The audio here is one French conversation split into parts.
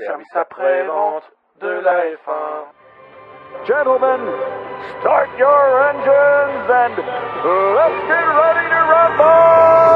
Service après-vente de la F1. Gentlemen, start your engines and let's get ready to rumble!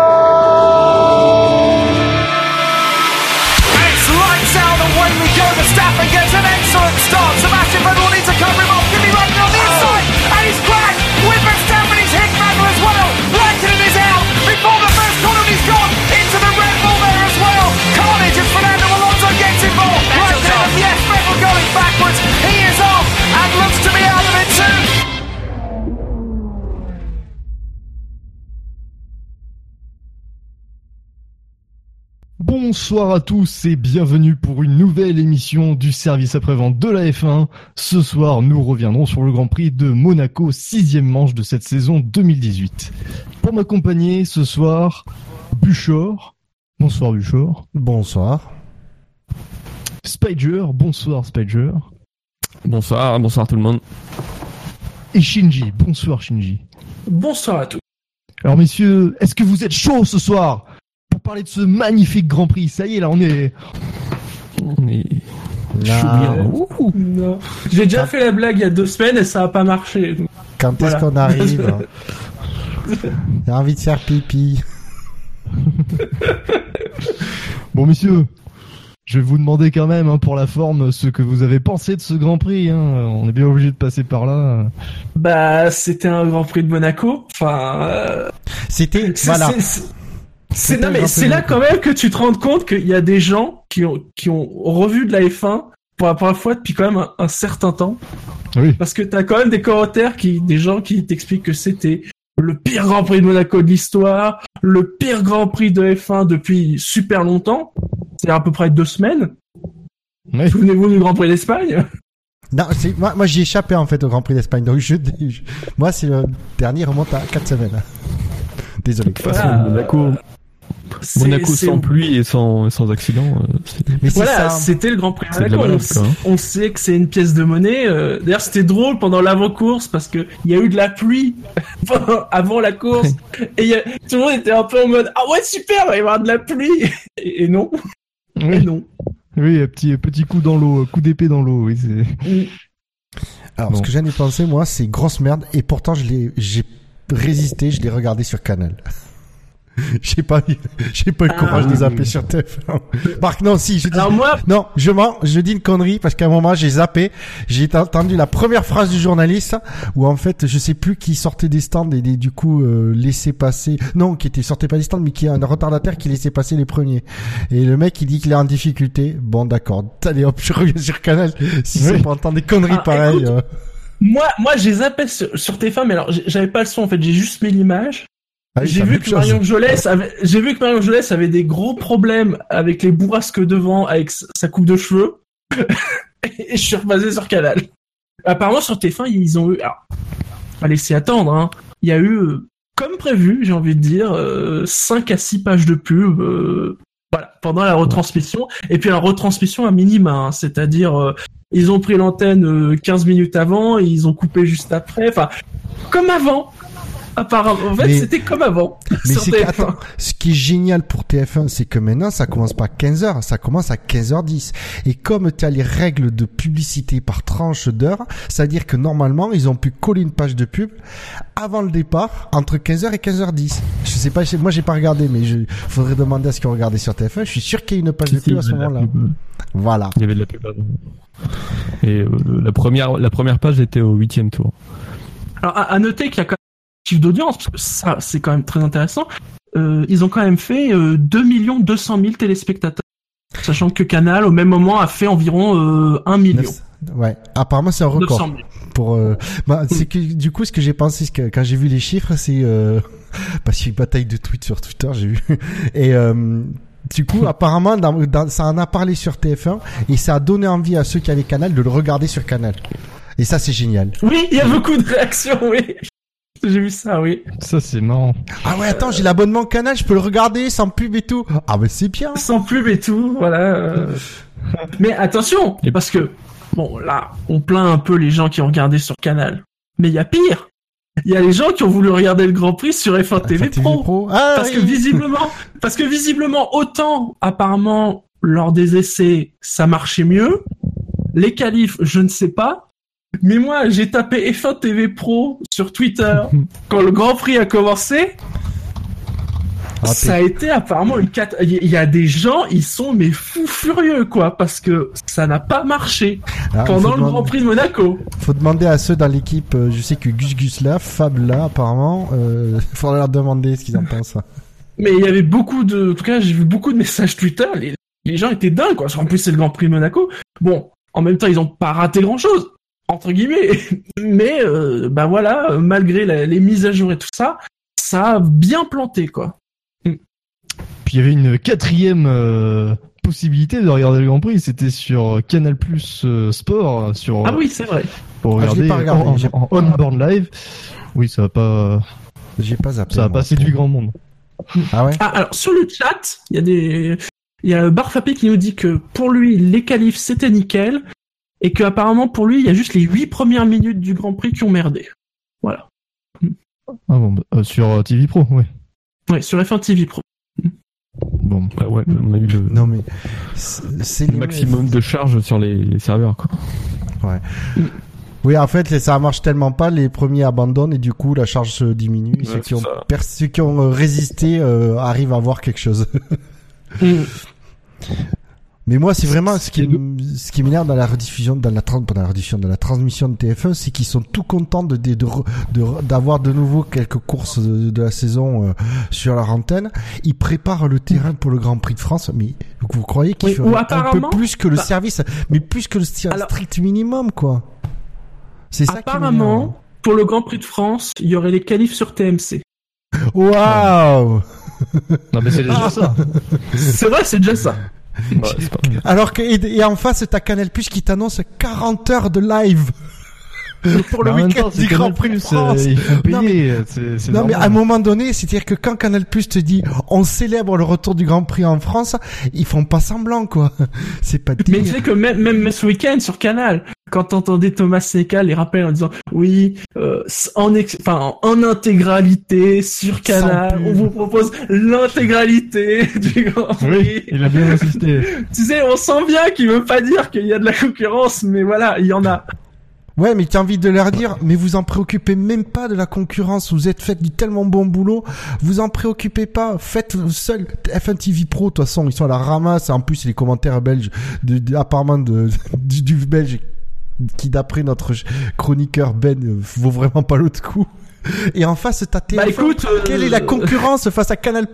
It's lights out and away we go. Verstappen gets an excellent start. Sebastian Vettel needs to cover him off. Kimi Raikkonen on the inside, and he's back with Verstappen. He's hit Vettel as well. Raikkonen is out before the first corner. And he's gone into the Red Bull there as well. Carnage as Fernando Alonso gets involved. Raikkonen, yes, Vettel going backwards. He is off and looks to be out of it too. Bonsoir à tous et bienvenue pour une nouvelle émission du service après-vente de la F1. Ce soir, nous reviendrons sur le Grand Prix de Monaco, 6e manche de cette saison 2018. Pour m'accompagner ce soir, Buchor. Bonsoir Buchor. Bonsoir. Spider. Bonsoir Spider. Bonsoir, bonsoir tout le monde. Et Shinji. Bonsoir Shinji. Bonsoir à tous. Alors messieurs, est-ce que vous êtes chauds ce soir ? Parler de ce magnifique Grand Prix, ça y est, là on est là... Non. J'ai déjà fait la blague il y a 2 semaines et ça a pas marché. Quand voilà. Est-ce qu'on arrive hein. J'ai envie de faire pipi. Bon messieurs, je vais vous demander quand même hein, pour la forme ce que vous avez pensé de ce Grand Prix. Hein. On est bien obligé de passer par là. Bah c'était un Grand Prix de Monaco. Enfin, c'était voilà. C'est, non, mais c'est là quand même que tu te rends compte qu'il y a des gens qui ont revu de la F1 pour la première fois depuis quand même un certain temps. Oui. Parce que t'as quand même des commentaires des gens qui t'expliquent que c'était le pire Grand Prix de Monaco de l'histoire, le pire Grand Prix de F1 depuis super longtemps. C'est à peu près 2 semaines. Oui. Souvenez-vous du Grand Prix d'Espagne. Non, c'est, moi j'y ai échappé en fait au Grand Prix d'Espagne. Donc moi c'est le dernier remonte à 4 semaines. Désolé. De toute façon, Monaco sans pluie et sans accident. Mais voilà, c'était le Grand Prix de Monaco. On sait que c'est une pièce de monnaie. D'ailleurs, c'était drôle pendant l'avant-course parce que il y a eu de la pluie avant la course et tout le monde était un peu en mode ah ouais super, il va y avoir de la pluie et non. Oui. Et non. Oui, petit coup dans l'eau, coup d'épée dans l'eau. Oui, c'est... Alors, bon. Ce que j'en ai pensé moi, c'est grosse merde et pourtant j'ai résisté, je l'ai regardé sur Canal. J'ai pas eu le courage de zapper sur TF1. Marc, non, si, je dis une connerie parce qu'à un moment, j'ai zappé. J'ai entendu la première phrase du journaliste où, en fait, je sais plus qui sortait des stands et du coup, laissait passer, non, qui était, sortait pas des stands, mais qui est un retardataire qui laissait passer les premiers. Et le mec, il dit qu'il est en difficulté. Bon, d'accord. Allez, hop, je reviens sur Canal. Si c'est pour entendre des conneries pareilles. Écoute, moi, j'ai zappé sur TF1, mais alors, j'avais pas le son, en fait. J'ai juste mis l'image. Ah, j'ai vu que Marion Jolès avait des gros problèmes avec les bourrasques devant, avec sa coupe de cheveux. Et je suis repassé sur Canal. Apparemment, sur TF1, ils ont eu... Alors, allez, c'est attendre. Hein. Il y a eu, comme prévu, j'ai envie de dire, 5 à 6 pages de pub voilà, pendant la retransmission. Et puis, la retransmission à minima. Hein, c'est-à-dire, ils ont pris l'antenne 15 minutes avant, et ils ont coupé juste après. Enfin, comme avant. Apparemment, en fait, c'était comme avant. Mais attends, ce qui est génial pour TF1, c'est que maintenant, ça commence pas à 15h, ça commence à 15h10. Et comme tu as les règles de publicité par tranche d'heure, c'est-à-dire que normalement, ils ont pu coller une page de pub avant le départ, entre 15h et 15h10. Je sais pas, moi j'ai pas regardé, mais faudrait demander à ceux qui ont regardé sur TF1, je suis sûr qu'il y a une page de pub à ce moment-là. Voilà. Il y avait de la pub avant. Et la première page était au 8e tour. Alors, à noter qu'il y a quand même chiffre d'audience, parce que ça, c'est quand même très intéressant. Ils ont quand même fait 2 200 000 téléspectateurs. Sachant que Canal, au même moment, a fait environ 1 million. Ouais. Apparemment, c'est un record. Pour, c'est que, du coup, ce que j'ai pensé, quand j'ai vu les chiffres, c'est, parce qu'il y a une bataille de tweets sur Twitter, j'ai vu. Et, du coup, apparemment, ça en a parlé sur TF1, et ça a donné envie à ceux qui avaient Canal de le regarder sur Canal. Et ça, c'est génial. Oui, il y a beaucoup de réactions, oui. J'ai vu ça, oui. Ça, c'est marrant. Ah ouais, attends, j'ai l'abonnement Canal, je peux le regarder sans pub et tout. Ah bah c'est bien. Sans pub et tout, voilà. Mais attention, parce que, bon, là, on plaint un peu les gens qui ont regardé sur Canal. Mais il y a pire. Il y a les gens qui ont voulu regarder le Grand Prix sur F1 TV Pro. Ah, parce que visiblement, autant, apparemment, lors des essais, ça marchait mieux. Les qualifs, je ne sais pas. Mais moi, j'ai tapé F1 TV Pro sur Twitter quand le Grand Prix a commencé. Ça a été apparemment une cata. Il y a des gens, ils sont mais fous furieux quoi, parce que ça n'a pas marché pendant le Grand Prix de Monaco. Faut demander à ceux dans l'équipe, je sais que Gus Gus là, Fab là, apparemment, faudra leur demander ce qu'ils en pensent. Mais il y avait beaucoup de, en tout cas, j'ai vu beaucoup de messages Twitter. Les gens étaient dingues quoi. En plus, c'est le Grand Prix de Monaco. Bon, en même temps, ils ont pas raté grand chose entre guillemets. Mais bah voilà, malgré les mises à jour et tout ça, ça a bien planté quoi. Puis il y avait une quatrième possibilité de regarder le Grand Prix, c'était sur Canal Plus Sport. Sur, ah oui, c'est vrai. Pour regarder en on-board live. Oui, ça va pas. J'ai pas zappé. Ça va pas séduire grand monde. Ah ouais. Ah, alors sur le chat, il y a Barfapé qui nous dit que pour lui les qualifs c'était nickel et que apparemment pour lui il y a juste les 8 premières minutes du Grand Prix qui ont merdé. Voilà. Ah bon, sur TV Pro, oui. Ouais, sur F1 TV Pro. Bon, bah ouais, on a eu non, mais c'est le maximum de charge sur les serveurs, quoi. Ouais. Oui, en fait, ça marche tellement pas, les premiers abandonnent et du coup, la charge se diminue. Ouais, ceux qui ont résisté arrivent à voir quelque chose. Mais moi, c'est vraiment ce qui m'énerve dans la rediffusion, dans la transmission de TF1, c'est qu'ils sont tout contents d'avoir de nouveau quelques courses de la saison sur leur antenne. Ils préparent le terrain pour le Grand Prix de France, mais vous croyez qu'ils feraient un peu plus que le service, mais plus que le strict minimum, quoi. C'est ça. Apparemment, pour le Grand Prix de France, il y aurait les qualifs sur TMC. Waouh! Non, mais c'est déjà ça. C'est vrai, c'est déjà ça. Bah, c'est pas... Alors que et en face t'as Canal Plus qui t'annonce 40 heures de live pour le week-end du Grand Prix de France. Non mais à un moment donné, c'est-à-dire que quand Canal Plus te dit on célèbre le retour du Grand Prix en France, ils font pas semblant quoi. C'est pas terrible. Mais tu sais que même ce week-end sur Canal, quand t'entendais Thomas Seca les rappels en disant oui en intégralité sur Canal, on vous propose l'intégralité du Grand Prix. Oui, il a bien insisté. Tu sais, on sent bien qu'il veut pas dire qu'il y a de la concurrence, mais voilà, il y en a. Ouais, mais t'as envie de leur dire, mais vous en préoccupez même pas de la concurrence, vous êtes fait du tellement bon boulot, vous en préoccupez pas, faites seul F1 TV Pro, de toute façon, ils sont à la ramasse, en plus les commentaires belges, apparemment du belge, qui d'après notre chroniqueur Ben, vaut vraiment pas l'autre coup. Et en face, t'as TF1, écoute, quelle est la concurrence face à Canal+,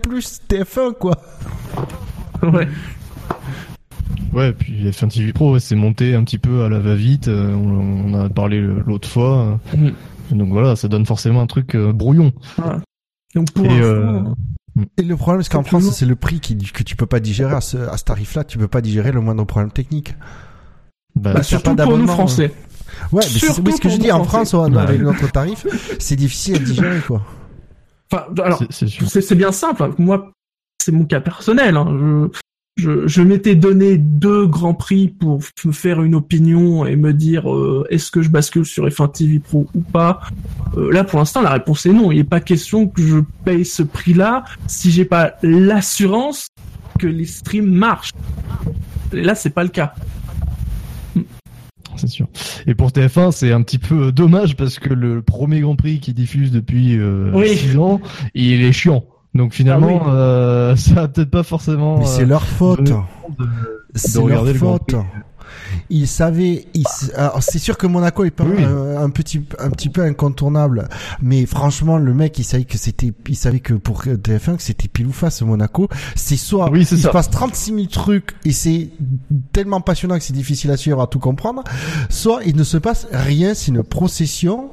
TF1, quoi. Ouais. Ouais, puis F1 TV Pro, c'est monté un petit peu à la va-vite, on a parlé l'autre fois, donc voilà, ça donne forcément un truc brouillon. Ah. Donc pour et le problème, c'est qu'en France, c'est le prix que tu peux pas digérer à ce tarif-là, tu peux pas digérer le moindre problème technique. Bah surtout pas pour nous français. Ouais, mais c'est ce que je dis, en France, avec notre tarif, c'est difficile à digérer, quoi. Enfin, alors, c'est bien simple, moi, c'est mon cas personnel, hein. Je m'étais donné 2 grands prix pour me faire une opinion et me dire est-ce que je bascule sur F1 TV Pro ou pas. Là pour l'instant la réponse est non, il n'est pas question que je paye ce prix-là si j'ai pas l'assurance que les streams marchent. Et là c'est pas le cas. C'est sûr. Et pour TF1, c'est un petit peu dommage parce que le premier grand prix qui diffuse depuis 6 ans, il est chiant. Donc finalement, ça a peut-être pas forcément. Mais c'est leur faute. C'est leur faute. Ils savaient. Alors c'est sûr que Monaco est un petit peu incontournable. Mais franchement, le mec, il savait que pour TF1, que c'était pile ou face Monaco. C'est soit il se passe 36 000 trucs et c'est tellement passionnant que c'est difficile à suivre, à tout comprendre. Soit il ne se passe rien, c'est une procession.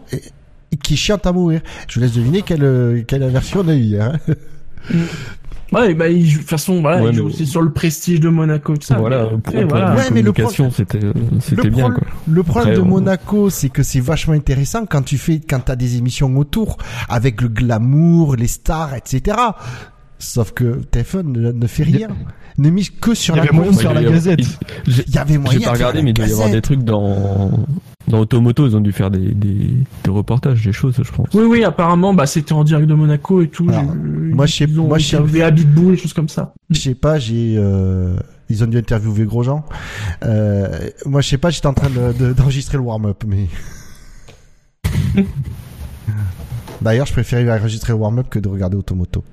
Qui est chiante à mourir. Je vous laisse deviner quelle version on a eu hier. Ouais, bah, de toute façon, voilà, il joue aussi sur le prestige de Monaco, tout ça. Voilà, mais le problème, c'était bien, quoi. Le problème de Monaco, c'est que c'est vachement intéressant quand t'as des émissions autour, avec le glamour, les stars, etc. Sauf que TF1 ne fait rien. Ne mise que sur la course, sur la gazette. Il y avait moyen. J'ai pas regardé, mais il doit y avoir des trucs dans Automoto, ils ont dû faire des reportages, des choses, je pense. Oui, apparemment, c'était en direct de Monaco et tout. Alors, moi, je sais pas, des choses comme ça. Je sais pas, Ils ont dû interviewer Grosjean. Moi, je sais pas, j'étais en train d'enregistrer le warm-up, mais. D'ailleurs, je préférais enregistrer le warm-up que de regarder Automoto.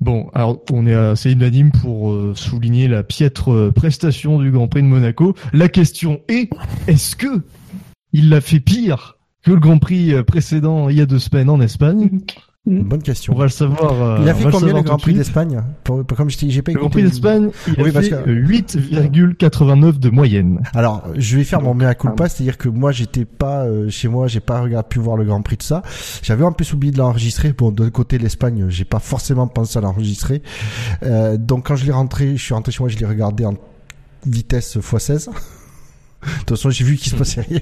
Bon, alors on est assez unanime pour souligner la piètre prestation du Grand Prix de Monaco. La question est-ce que il l'a fait pire que le Grand Prix précédent il y a 2 semaines en Espagne? Bonne question. On va le savoir. Il a fait combien le Grand Prix d'Espagne? Comme je t'ai, j'ai pas écouté. Le Grand Prix d'Espagne, il a fait 8,89 de moyenne. Alors, je vais faire mon mea culpa, c'est-à-dire que moi, j'étais pas chez moi, j'ai pas pu voir le Grand Prix de ça. J'avais un peu oublié de l'enregistrer. Bon, de côté l'Espagne, j'ai pas forcément pensé à l'enregistrer. Donc quand je suis rentré chez moi, je l'ai regardé en vitesse x16. De toute façon, j'ai vu qu'il se passait rien.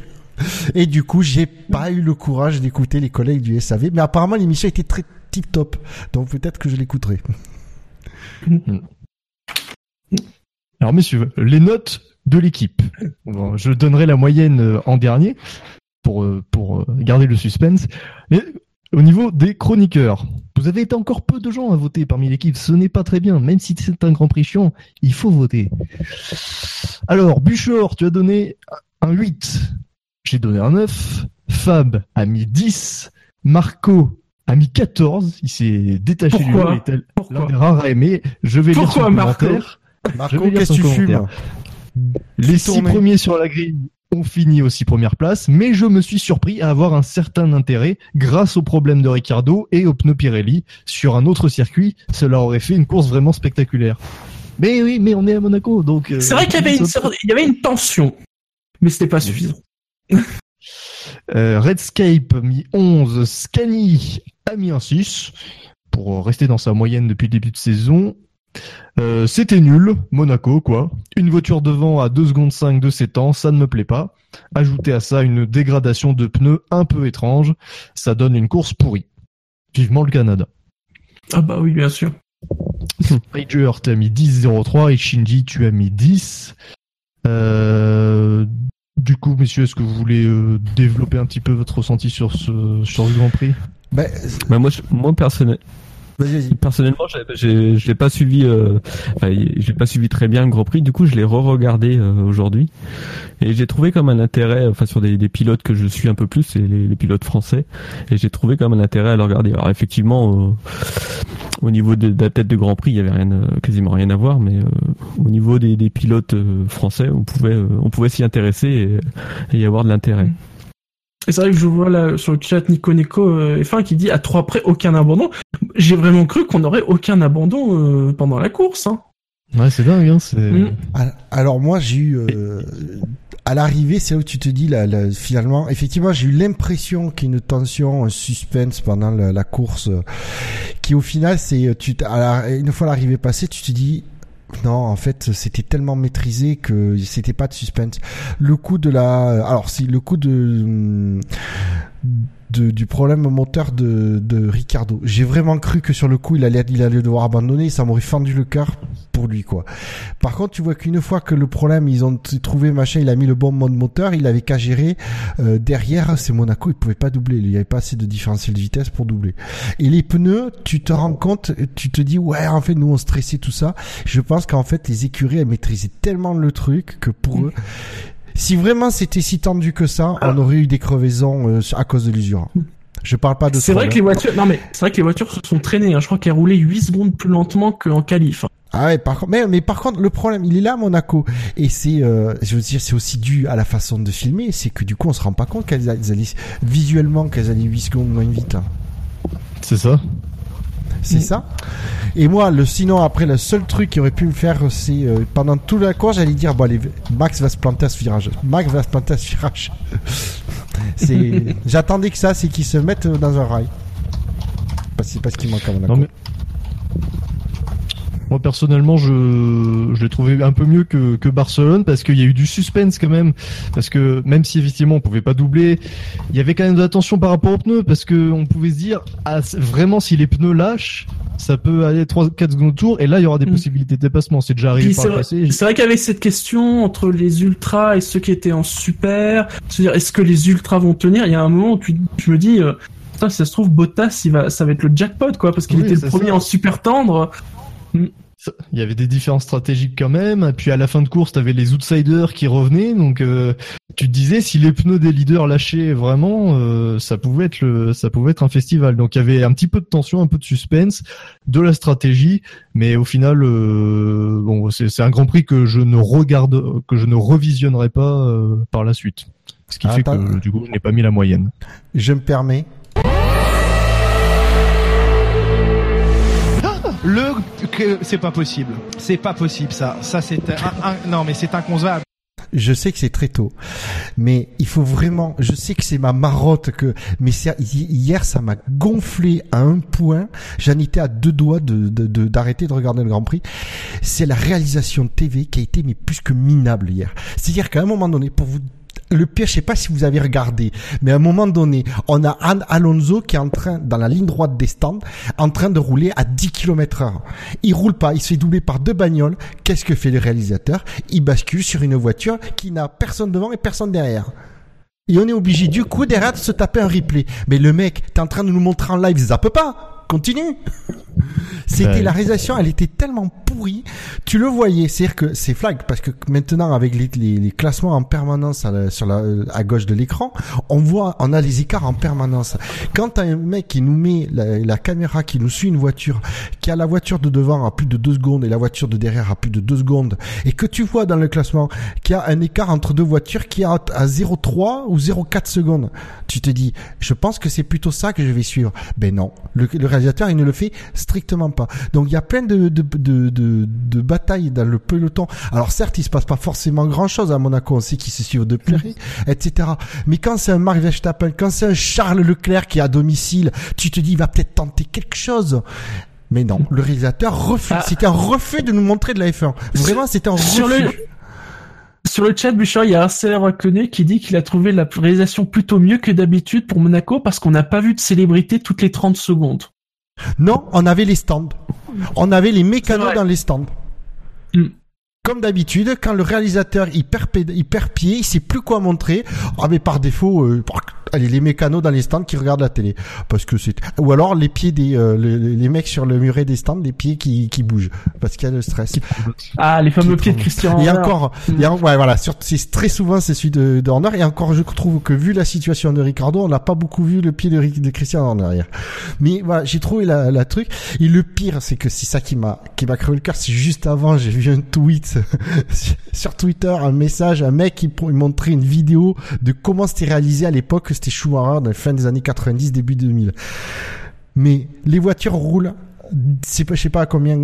Et du coup, j'ai pas eu le courage d'écouter les collègues du SAV, mais apparemment l'émission était très tip top, donc peut-être que je l'écouterai. Alors messieurs, les notes de l'équipe. Bon, je donnerai la moyenne en dernier pour garder le suspense. Mais au niveau des chroniqueurs, vous avez été encore peu de gens à voter parmi l'équipe. Ce n'est pas très bien, même si c'est un Grand Prix chiant, il faut voter. Alors Buchor, tu as donné un 8. J'ai donné un 9, Fab a mis 10, Marco a mis 14, il s'est détaché du lot, il l'un des rares à aimer. Je vais lire son commentaire. Marco, qu'est-ce que tu fumes? Les 6 premiers sur la grille ont fini aux 6 premières places, mais je me suis surpris à avoir un certain intérêt grâce au problème de Ricciardo et au pneu Pirelli. Sur un autre circuit, cela aurait fait une course vraiment spectaculaire. Mais oui, mais on est à Monaco, donc... C'est vrai qu'il y avait une tension, mais c'était pas suffisant. Redscape a mis 11, Scani a mis un 6 pour rester dans sa moyenne depuis le début de saison. C'était nul, Monaco quoi. Une voiture devant à 2,5 secondes de ses temps, ça ne me plaît pas. Ajoutez à ça une dégradation de pneus un peu étrange, ça donne une course pourrie. Vivement le Canada. Ah bah oui, bien sûr. Rager, t'as mis 10,03 et Shinji, tu as mis 10. Du coup, messieurs, est-ce que vous voulez développer un petit peu votre ressenti sur ce Grand Prix ? Personnellement, je l'ai pas suivi. J'ai pas suivi très bien le Grand Prix. Du coup, je l'ai re-regardé aujourd'hui et j'ai trouvé comme un intérêt. Enfin, sur des pilotes que je suis un peu plus, c'est les pilotes français. Et j'ai trouvé comme un intérêt à le regarder. Alors, effectivement, au niveau de la tête de Grand Prix, il y avait quasiment rien à voir. Mais au niveau des pilotes français, on pouvait s'y intéresser et y avoir de l'intérêt. Et c'est vrai que je vois là sur le chat Nico F1 qui dit à 3 près aucun abandon. J'ai vraiment cru qu'on n'aurait aucun abandon pendant la course. Hein. Ouais, c'est dingue. Hein, Alors moi, j'ai eu... À l'arrivée, c'est là où tu te dis, finalement, effectivement, j'ai eu l'impression qu'il y a une tension, un suspense pendant la course, qui au final, une fois l'arrivée passée, tu te dis... Non, en fait, c'était tellement maîtrisé que c'était pas de suspense. Le coup de du problème moteur de Ricciardo. J'ai vraiment cru que sur le coup, il allait devoir abandonner, ça m'aurait fendu le cœur pour lui, quoi. Par contre, tu vois qu'une fois que le problème, ils ont trouvé machin, il a mis le bon mode moteur, il avait qu'à gérer, derrière, c'est Monaco, il pouvait pas doubler, il y avait pas assez de différentiel de vitesse pour doubler. Et les pneus, tu te rends compte, tu te dis, ouais, en fait, nous, on stressait tout ça. Je pense qu'en fait, les écuries, elles maîtrisaient tellement le truc que pour eux, si vraiment c'était si tendu que ça, on aurait eu des crevaisons à cause de l'usure. Je parle pas de c'est vrai que les voitures, c'est vrai que les voitures se sont traînées, hein. Je crois qu'elles roulaient 8 secondes plus lentement qu'en qualif. Ah ouais, par contre, mais par contre, le problème, il est là à Monaco. Et c'est, je veux dire, c'est aussi dû à la façon de filmer, c'est que du coup, on se rend pas compte qu'elles allaient 8 secondes moins vite. Hein. C'est ça. Et moi, sinon, après, le seul truc qui aurait pu me faire, c'est, pendant toute la course, j'allais dire, bon, allez, Max va se planter à ce virage. J'attendais que ça, c'est qu'il se mette dans un rail. C'est parce qu'il manque à Monaco. Moi, personnellement, je l'ai trouvé un peu mieux que Barcelone, parce qu'il y a eu du suspense quand même. Parce que même si effectivement on pouvait pas doubler, il y avait quand même de l'attention par rapport aux pneus, parce que on pouvait se dire, vraiment, si les pneus lâchent, ça peut aller 3-4 secondes autour, et là, il y aura des possibilités de dépassement. C'est déjà arrivé par le passé. C'est vrai qu'il y avait cette question entre les ultras et ceux qui étaient en super. C'est-à-dire, est-ce que les ultras vont tenir? Il y a un moment où tu me dis, putain, si ça se trouve, Bottas, ça va être le jackpot, quoi, parce qu'il était le premier en super tendre. Il y avait des différences stratégiques quand même. Puis à la fin de course, tu avais les outsiders qui revenaient. Donc tu te disais, si les pneus des leaders lâchaient vraiment, ça pouvait être un festival. Donc il y avait un petit peu de tension, un peu de suspense, de la stratégie. Mais au final, c'est un Grand Prix que je ne revisionnerai pas par la suite. Ce qui fait que du coup, je n'ai pas mis la moyenne. Je me permets. C'est pas possible. C'est pas possible, ça. Ça, c'est non, mais c'est inconcevable. Je sais que c'est très tôt, mais il faut vraiment. Je sais que c'est ma marotte mais hier ça m'a gonflé à un point. J'en étais à deux doigts d'arrêter de regarder le Grand Prix. C'est la réalisation de TV qui a été mais plus que minable hier. C'est-à-dire qu'à un moment donné, pour vous. Le pire, je sais pas si vous avez regardé, mais à un moment donné, on a Alonso qui est en train, dans la ligne droite des stands, en train de rouler à 10 km/h. Il roule pas, il se fait doubler par deux bagnoles. Qu'est-ce que fait le réalisateur? Il bascule sur une voiture qui n'a personne devant et personne derrière. Et on est obligé, du coup, derrière, de se taper un replay. Mais le mec, t'es en train de nous montrer en live, zappe pas! Continue. C'était la réalisation, elle était tellement pourrie. Tu le voyais, c'est-à-dire que c'est flag parce que maintenant avec les classements en permanence à gauche de l'écran, on a les écarts en permanence. Quand t'as un mec qui nous met la caméra qui nous suit une voiture, qui a la voiture de devant à plus de 2 secondes et la voiture de derrière à plus de 2 secondes, et que tu vois dans le classement qu'il y a un écart entre deux voitures qui est à 0,3 ou 0,4 secondes, tu te dis, je pense que c'est plutôt ça que je vais suivre. Ben non, le réalisateur, il ne le fait strictement pas. Donc il y a plein de batailles dans le peloton. Alors certes, il se passe pas forcément grand chose à Monaco, on sait qu'ils se suivent de près, etc. Mais quand c'est un Max Verstappen, quand c'est un Charles Leclerc qui est à domicile, tu te dis il va peut-être tenter quelque chose. Mais non, le réalisateur refuse. Ah. C'était un refus de nous montrer de la F1. Vraiment, c'était un refus. Sur le chat, Bouchard, il y a un célèbre connu qui dit qu'il a trouvé la réalisation plutôt mieux que d'habitude pour Monaco parce qu'on n'a pas vu de célébrité toutes les 30 secondes. Non, on avait les stands. On avait les mécanos dans les stands. Mm. Comme d'habitude, quand le réalisateur il perd pied, il sait plus quoi montrer. Ah mais par défaut, allez les mécanos dans les stands qui regardent la télé, parce que c'est ou alors les pieds des les mecs sur le muret des stands, les pieds qui bougent parce qu'il y a le stress. Ah les fameux pieds de Christian. Et encore, ouais voilà, c'est très souvent c'est celui de Horner et encore je trouve que vu la situation de Ricardo, on n'a pas beaucoup vu le pied de Christian Horner hier. Mais voilà, j'ai trouvé la truc et le pire c'est que c'est ça qui m'a crevé le cœur, c'est juste avant, j'ai vu un tweet sur Twitter, un message, un mec qui montrait une vidéo de comment c'était réalisé à l'époque, c'était Schumacher dans la fin des années 90, début 2000. Mais les voitures roulent, je sais pas combien,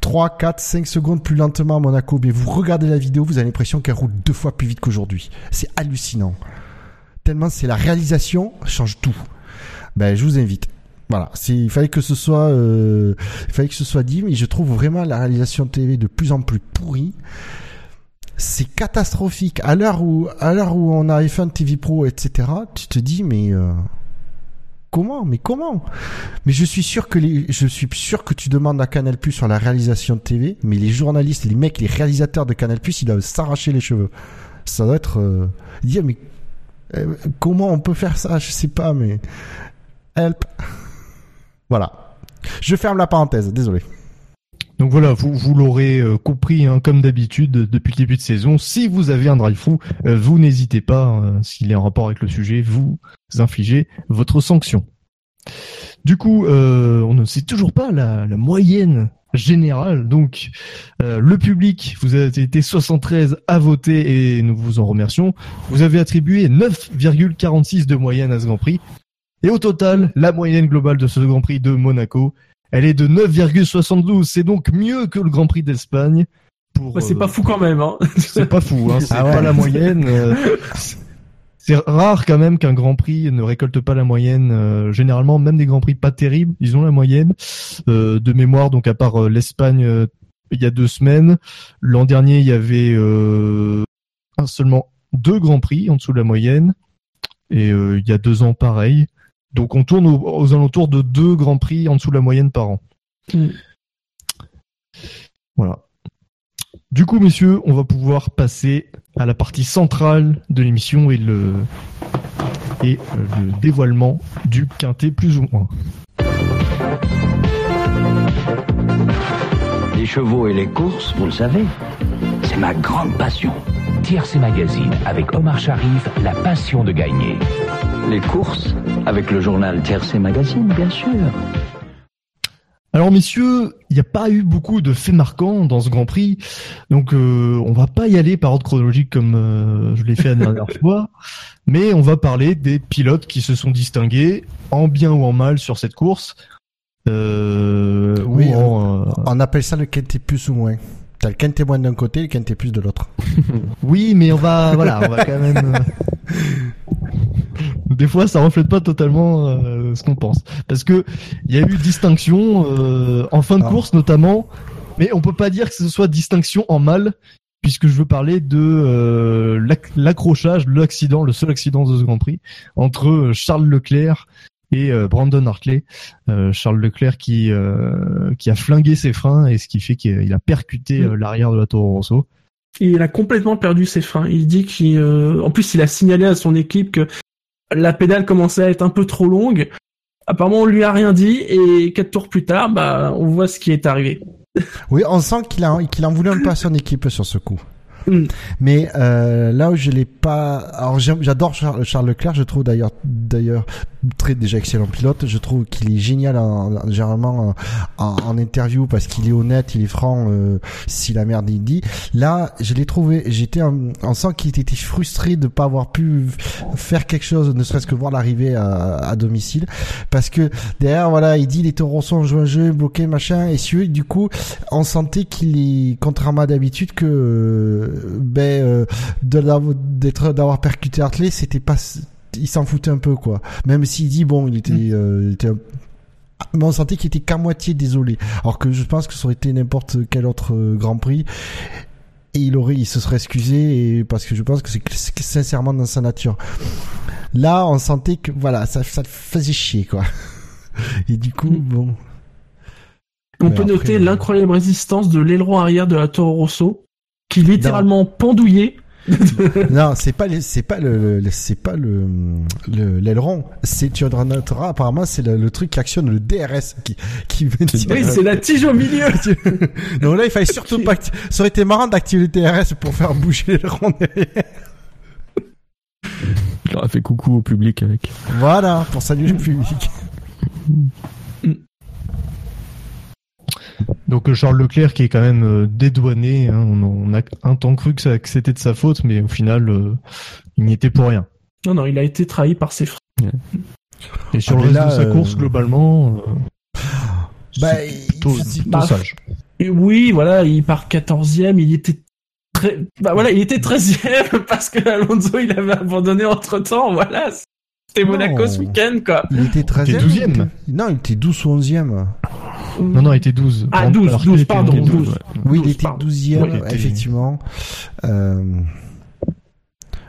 3, 4, 5 secondes plus lentement à Monaco, mais vous regardez la vidéo, vous avez l'impression qu'elle roule 2 fois plus vite qu'aujourd'hui. C'est hallucinant. Tellement c'est la réalisation, change tout. Ben, je vous invite. Voilà, il fallait que ce soit dit, mais je trouve vraiment la réalisation TV de plus en plus pourrie. C'est catastrophique. À l'heure où on a F1 TV Pro, etc., tu te dis, mais comment? Mais je suis sûr que tu demandes à Canal Plus sur la réalisation TV, mais les journalistes, les mecs, les réalisateurs de Canal Plus, ils doivent s'arracher les cheveux. Ça doit être dire, mais comment on peut faire ça? Je sais pas, mais help. Voilà. Je ferme la parenthèse, désolé. Donc voilà, vous l'aurez compris, hein, comme d'habitude, depuis le début de saison, si vous avez un drive-thru, vous n'hésitez pas, s'il est en rapport avec le sujet, vous infligez votre sanction. Du coup, on ne sait toujours pas la moyenne générale. Donc, le public, vous avez été 73 à voter et nous vous en remercions. Vous avez attribué 9,46 de moyenne à ce Grand Prix. Et au total, la moyenne globale de ce Grand Prix de Monaco, elle est de 9,72. C'est donc mieux que le Grand Prix d'Espagne. C'est pas fou quand même. Hein. C'est pas fou. Hein. C'est pas la moyenne. C'est rare quand même qu'un Grand Prix ne récolte pas la moyenne. Généralement, même des Grands Prix pas terribles, ils ont la moyenne de mémoire. Donc à part l'Espagne, il y a 2 semaines. L'an dernier, il y avait seulement 2 Grands Prix en dessous de la moyenne. Et il y a 2 ans, pareil. Donc on tourne aux alentours de 2 Grands Prix en dessous de la moyenne par an. Mmh. Voilà. Du coup, messieurs, on va pouvoir passer à la partie centrale de l'émission et le dévoilement du quintet plus ou moins. Les chevaux et les courses, vous le savez, c'est ma grande passion. Tiercé Magazine, avec Omar Sharif, la passion de gagner. Les courses, avec le journal Tiercé Magazine, bien sûr. Alors messieurs, il n'y a pas eu beaucoup de faits marquants dans ce Grand Prix, donc on va pas y aller par ordre chronologique comme je l'ai fait la dernière fois, mais on va parler des pilotes qui se sont distingués en bien ou en mal sur cette course. Oui, on appelle ça le quintet plus ou moins. T'as le quintet moins d'un côté, le quintet plus de l'autre. Oui, mais on va quand même. Des fois, ça reflète pas totalement ce qu'on pense, parce que il y a eu distinction en fin de course notamment, mais on peut pas dire que ce soit distinction en mal, puisque je veux parler de l'accrochage, l'accident, le seul accident de ce Grand Prix entre Charles Leclerc et Brendon Hartley. Charles Leclerc qui a flingué ses freins, et ce qui fait qu'il a percuté l'arrière de la Toro Rosso. Et il a complètement perdu ses freins. Il dit qu'il, en plus, il a signalé à son équipe que la pédale commençait à être un peu trop longue. Apparemment, on lui a rien dit, et 4 tours plus tard, on voit ce qui est arrivé. Oui, on sent qu'il en voulait un peu à son équipe sur ce coup. Mais là où je l'ai pas, alors j'adore Charles Leclerc, je trouve d'ailleurs très déjà excellent pilote, je trouve qu'il est génial généralement en interview, parce qu'il est honnête, il est franc, si la merde il dit. Là, je l'ai trouvé, on sent qu'il était frustré de pas avoir pu faire quelque chose, ne serait-ce que voir l'arrivée à domicile, parce que derrière il dit les Toro Rosso ont joué un jeu bloqué machin, et si du coup on sentait qu'il est, contrairement à d'habitude, que d'avoir percuté Hartley, c'était pas, il s'en foutait un peu quoi. Même s'il dit mais on sentait qu'il était qu'à moitié désolé. Alors que je pense que ça aurait été n'importe quel autre Grand Prix, et il se serait excusé, et parce que je pense que c'est sincèrement dans sa nature. Là, on sentait que ça le faisait chier quoi. Et du coup, on peut noter l'incroyable résistance de l'aileron arrière de la Toro Rosso, qui littéralement pendouillé. Non, c'est pas le l'aileron. C'est, tu noteras, apparemment, c'est le truc qui actionne le DRS qui veut dire. Oui, c'est la tige au milieu. Donc là, il fallait surtout pas, ça aurait été marrant d'activer le DRS pour faire bouger l'aileron derrière. Il leur a fait coucou au public avec. Voilà, pour saluer le public. Donc Charles Leclerc qui est quand même dédouané, hein. On a un temps cru que c'était de sa faute, mais au final il n'y était pour rien. Non, il a été trahi par ses frères. Ouais. Et sur le reste de sa course globalement, c'est plutôt sage. Oui, il part 14e, il était très, il était 13e parce que Alonso il avait abandonné entre temps, C'était Monaco ce week-end quoi. Il était 13e. Non, il était 12 ou 11e. Non, il était 12. Ah, 12, pardon. 12. Oui, il était 12e, effectivement.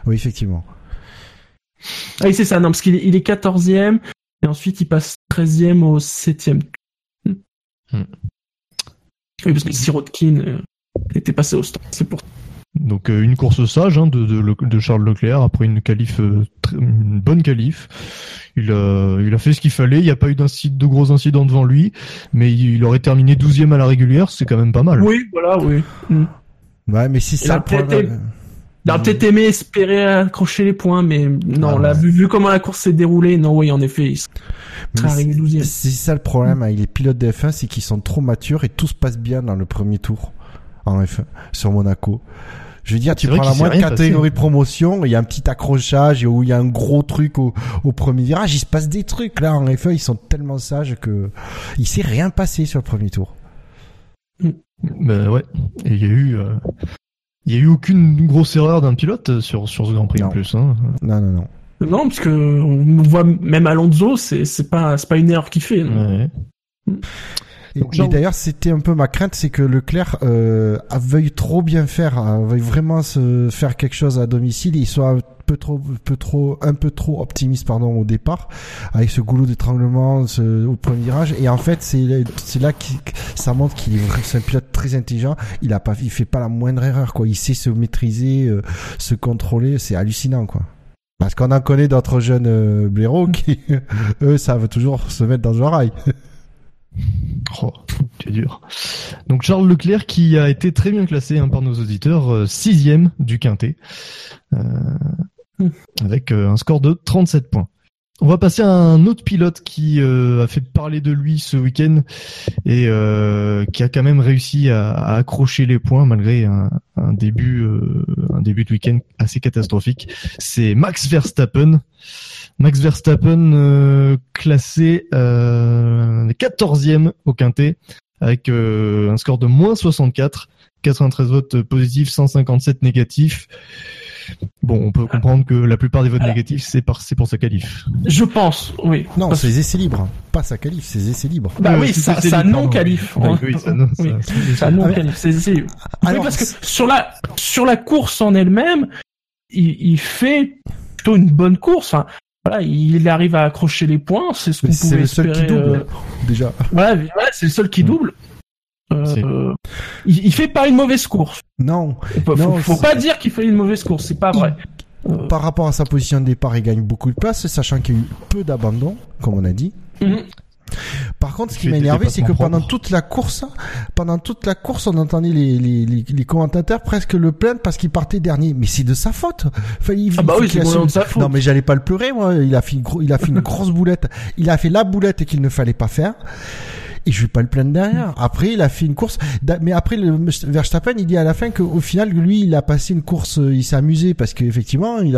Oui, effectivement. Ah oui, c'est ça, non, parce qu'il est 14e, et ensuite il passe 13e au 7e. Oui, parce que Sirotkin était passé au stand, c'est pour ça. Donc une course sage de Charles Leclerc après une bonne qualif. Il a fait ce qu'il fallait, il n'y a pas eu de gros incidents devant lui, mais il aurait terminé 12e à la régulière, c'est quand même pas mal. Oui, oui. Ouais, mais si ça il aurait peut-être aimé espérer accrocher les points, mais non, vu comment la course s'est déroulée, en effet, il serait arrivé 12e. C'est ça le problème avec les pilotes de F1, c'est qu'ils sont trop matures et tout se passe bien dans le premier tour en F1 sur Monaco. Je veux dire, tu prends la moindre catégorie promotion, il y a un petit accrochage où il y a un gros truc au premier virage, il se passe des trucs. Là, en F1, ils sont tellement sages que il s'est rien passé sur le premier tour. Et il y a eu aucune grosse erreur d'un pilote sur ce Grand Prix en plus. Hein. Non. Non, parce que on voit même Alonso, c'est pas une erreur qu'il fait. Non. Ouais. Et d'ailleurs, c'était un peu ma crainte, c'est que Leclerc veuille trop bien faire, veuille vraiment se faire quelque chose à domicile, et il soit un peu trop optimiste au départ, avec ce goulot d'étranglement au premier virage, et en fait c'est là que ça montre qu'il est un pilote très intelligent. Il fait pas la moindre erreur quoi, il sait se maîtriser, se contrôler, c'est hallucinant quoi. Parce qu'on en connaît d'autres jeunes blaireaux qui eux savent toujours se mettre dans le rail. Oh, c'est dur. Donc Charles Leclerc qui a été très bien classé par nos auditeurs, 6e du quintet, avec un score de 37 points. On va passer à un autre pilote qui a fait parler de lui ce week-end et qui a quand même réussi à accrocher les points malgré un début de week-end assez catastrophique. C'est Max Verstappen. Max Verstappen classé 14e au quintet avec un score de moins 64, 93 votes positifs, 157 négatifs. Bon, on peut comprendre que la plupart des votes négatifs, c'est pour sa qualif. Je pense, oui. Non, c'est les essais libres, pas sa qualif, c'est les essais libres. Bah oui, ça non-qualif. Oui, ça non-qualif, c'est les essais libres. Oui, parce que sur la course en elle-même, il fait plutôt une bonne course. Enfin, voilà, il arrive à accrocher les points, c'est ce qu'on pouvait espérer. C'est le seul qui double, déjà. Voilà, c'est le seul qui double. Il fait pas une mauvaise course. Non. Faut pas dire qu'il fait une mauvaise course, c'est pas vrai. Par rapport à sa position de départ, il gagne beaucoup de place, sachant qu'il y a eu peu d'abandon, comme on a dit. Mm-hmm. Par contre, ce qui m'a énervé, c'est que pendant toute la course, on entendait les commentateurs presque le plaindre parce qu'il partait dernier. Mais c'est de sa faute. Enfin, de sa faute. Non, mais j'allais pas le pleurer, moi. Il a fait une grosse boulette. Il a fait la boulette qu'il ne fallait pas faire. Et je vais pas le plaindre derrière. Après, il a fait une course. Mais après, Verstappen, il dit à la fin qu'au final, lui, il a passé une course, il s'est amusé parce qu'effectivement, il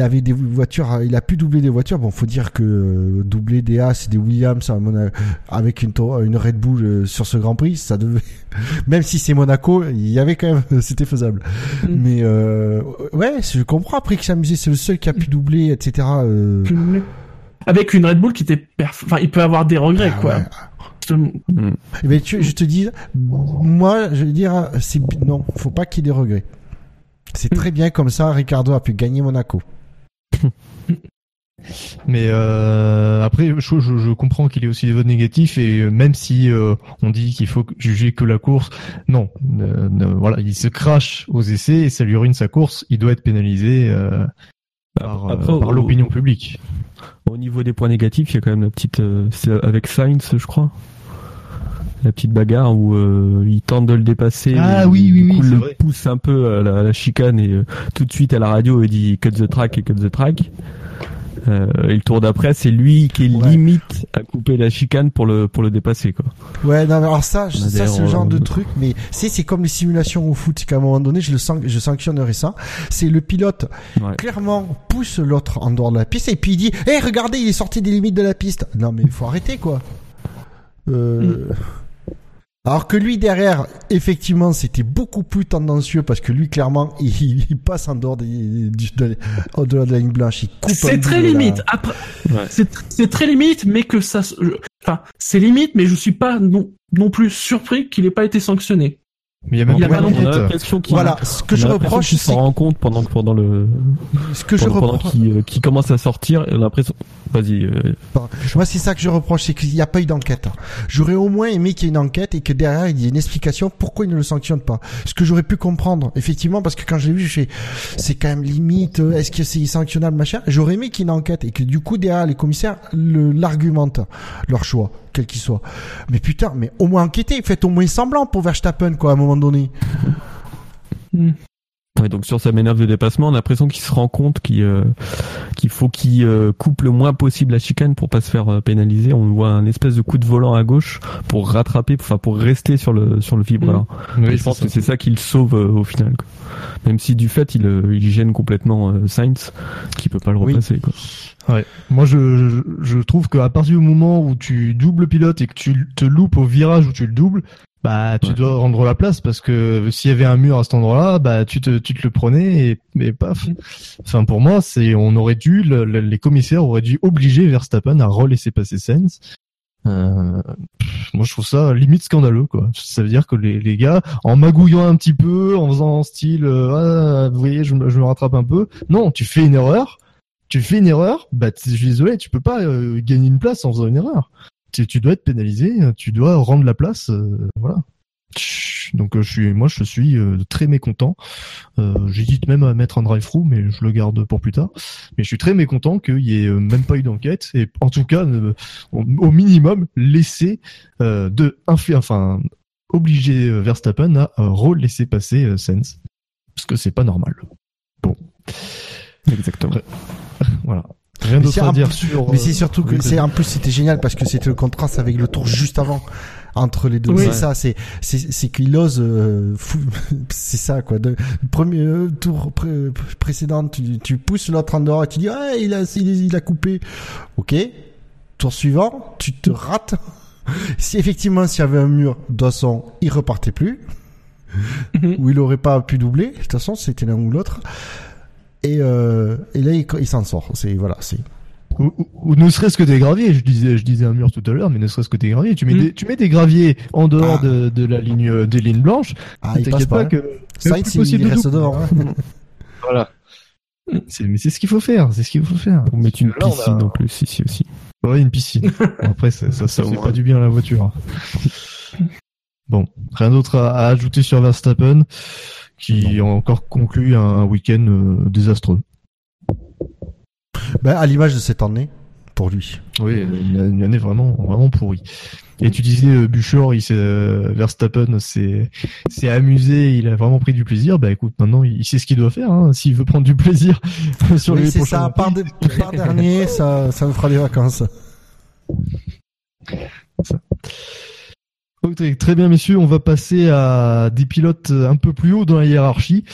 avait des voitures, il a pu doubler des voitures. Bon, faut dire que doubler des Haas et des Williams avec une Red Bull sur ce Grand Prix, ça devait, même si c'est Monaco, il y avait quand même, c'était faisable. Mais, ouais, je comprends après qu'il s'est amusé, c'est le seul qui a pu doubler, etc. Avec une Red Bull qui était enfin, il peut avoir des regrets, quoi. Ouais. Mais je te dis, moi, je veux dire, non, faut pas qu'il y ait des regrets. C'est très bien comme ça, Ricardo a pu gagner Monaco. Mais après, je comprends qu'il y a aussi des votes négatifs et même si on dit qu'il faut juger que la course, non, voilà, il se crache aux essais et ça lui ruine sa course, il doit être pénalisé par l'opinion publique. Au niveau des points négatifs, il y a quand même la petite, c'est avec Sainz, je crois, la petite bagarre où il tente de le dépasser, il pousse un peu à la chicane et tout de suite à la radio il dit cut the track. Et le tour d'après, c'est lui qui est limite à couper la chicane pour le dépasser, quoi. Ouais, non, alors ça c'est le genre de truc, mais c'est comme les simulations au foot, c'est qu'à un moment donné, je sanctionnerai ça. C'est le pilote, clairement, pousse l'autre en dehors de la piste, et puis il dit, regardez, il est sorti des limites de la piste. Non, mais il faut arrêter, quoi. Alors que lui derrière, effectivement, c'était beaucoup plus tendancieux parce que lui, clairement, il passe en dehors au-delà de la ligne blanche, il coupe. C'est très limite. Après, c'est très limite, mais que ça, enfin, c'est limite, mais je suis pas non plus surpris qu'il ait pas été sanctionné. Mais je reproche, c'est qu'on s'en rend compte pendant le. Ce que je reproche, qui commence à sortir, on a l'impression. Vas-y. Moi, c'est ça que je reproche, c'est qu'il n'y a pas eu d'enquête. J'aurais au moins aimé qu'il y ait une enquête et que derrière il y ait une explication pourquoi il ne le sanctionne pas. Ce que j'aurais pu comprendre, effectivement, parce que quand je l'ai vu, je fais, c'est quand même limite. Est-ce que c'est sanctionnable, machin ? J'aurais aimé qu'il y ait une enquête et que du coup derrière les commissaires l'argumentent, leur choix, quel qu'il soit. Mais putain, mais au moins enquêtez, faites au moins semblant pour Verstappen, quoi, à un moment donné. Ouais, donc sur sa manœuvre de dépassement, on a l'impression qu'il se rend compte qu'il faut qu'il coupe le moins possible la chicane pour pas se faire pénaliser. On voit un espèce de coup de volant à gauche pour rattraper, enfin pour rester sur le vibreur. Oui, je pense que c'est ça qui le sauve au final, quoi. Même si du fait il gêne complètement Sainz, qui peut pas le repasser, quoi. Ouais. Moi, je trouve qu'à partir du moment où tu doubles pilote et que tu te loupes au virage où tu le doubles, bah, tu dois rendre la place parce que s'il y avait un mur à cet endroit-là, bah, tu te le prenais et paf. Enfin, pour moi, on aurait dû, les commissaires auraient dû obliger Verstappen à relaisser passer Sainz. Moi, je trouve ça limite scandaleux, quoi. Ça veut dire que les gars, en magouillant un petit peu, en faisant style, vous voyez, je me rattrape un peu. Non, tu fais une erreur, bah, je suis désolé, tu peux pas gagner une place en faisant une erreur. Tu dois être pénalisé, tu dois rendre la place, voilà. Donc je suis très mécontent. J'hésite même à mettre un drive-through, mais je le garde pour plus tard. Mais je suis très mécontent qu'il y ait même pas eu d'enquête. Et en tout cas, au minimum, laisser obliger Verstappen à laisser passer Sainz, parce que c'est pas normal. Bon, exactement. Voilà. Rien d'autre à dire sur. Mais c'est surtout que c'est en plus c'était génial parce que c'était le contraste avec le tour juste avant. Entre les deux, oui. C'est ça, c'est qu'il ose, c'est ça quoi. De premier tour précédent, tu pousses l'autre en dehors et tu dis ah il a coupé, ok. Tour suivant, tu te rates. Si effectivement s'il y avait un mur, de toute façon il repartait plus, ou il aurait pas pu doubler. De toute façon c'était l'un ou l'autre. Et là il s'en sort. C'est voilà, c'est. Ou ne serait-ce que des graviers, je disais un mur tout à l'heure, mais ne serait-ce que des graviers, tu mets des graviers en dehors de la ligne des lignes blanches, t'inquiète pas que Sainz il reste dehors. Voilà. Mais c'est ce qu'il faut faire, Pour mettre une piscine en plus ici aussi. Ouais, une piscine. Après ça fait pas du bien à la voiture. Bon, rien d'autre à ajouter sur Verstappen qui a encore conclu un week-end désastreux. À l'image de cette année, pour lui. Oui, une année vraiment pourrie. Et tu disais, Buchor, Verstappen s'est amusé, il a vraiment pris du plaisir. Écoute, maintenant, il sait ce qu'il doit faire, hein, s'il veut prendre du plaisir sur les prochains. C'est ça, par dernier, ça me fera des vacances. Ça. Okay, très bien, messieurs, on va passer à des pilotes un peu plus haut dans la hiérarchie,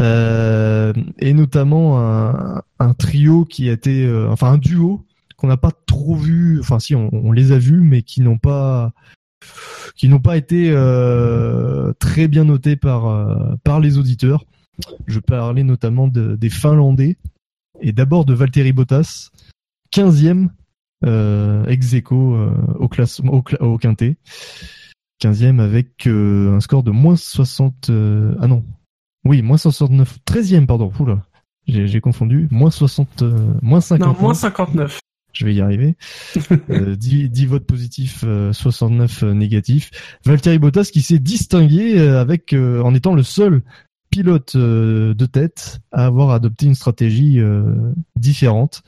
et notamment un trio qui a été, un duo qu'on n'a pas trop vu, si on les a vus, mais qui n'ont pas été très bien notés par les auditeurs. Je parlais notamment des Finlandais et d'abord de Valtteri Bottas, 15e ex-aequo au quintet. 15e avec un score de moins 69, 13e pardon, oula, j'ai confondu, moins 59. Je vais y arriver. 10 votes positifs, 69 négatifs. Valtteri Bottas qui s'est distingué avec en étant le seul pilote de tête à avoir adopté une stratégie différente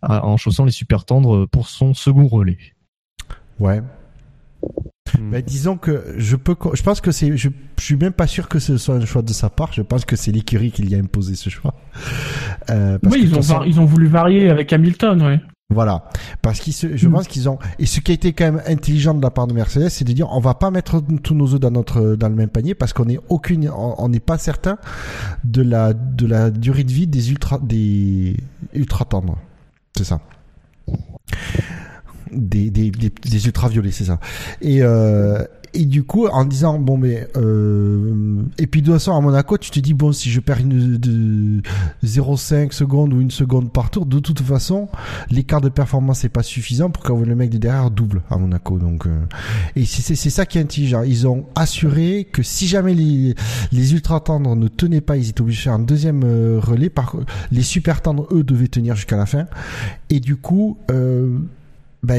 en chaussant les super tendres pour son second relais. Ouais. Disons que je suis même pas sûr que ce soit un choix de sa part. Je pense que c'est l'écurie qui lui a imposé ce choix. Ils ont voulu varier avec Hamilton, oui. Voilà, parce qu'ils pense qu'ils ont, et ce qui a été quand même intelligent de la part de Mercedes, c'est de dire on va pas mettre tous nos œufs dans le même panier parce qu'on n'est pas certain de la durée de vie des ultra tendres. C'est ça. Des ultraviolets, c'est ça. Et du coup, en disant et puis de toute façon à Monaco, tu te dis si je perds 0,5 secondes ou une seconde par tour, de toute façon, l'écart de performance n'est pas suffisant pour que le mec de derrière double à Monaco. Donc, et c'est ça qui est intelligent. Ils ont assuré que si jamais les ultra tendres ne tenaient pas, ils étaient obligés de faire un deuxième relais. Les super tendres, eux, devaient tenir jusqu'à la fin. Et du coup,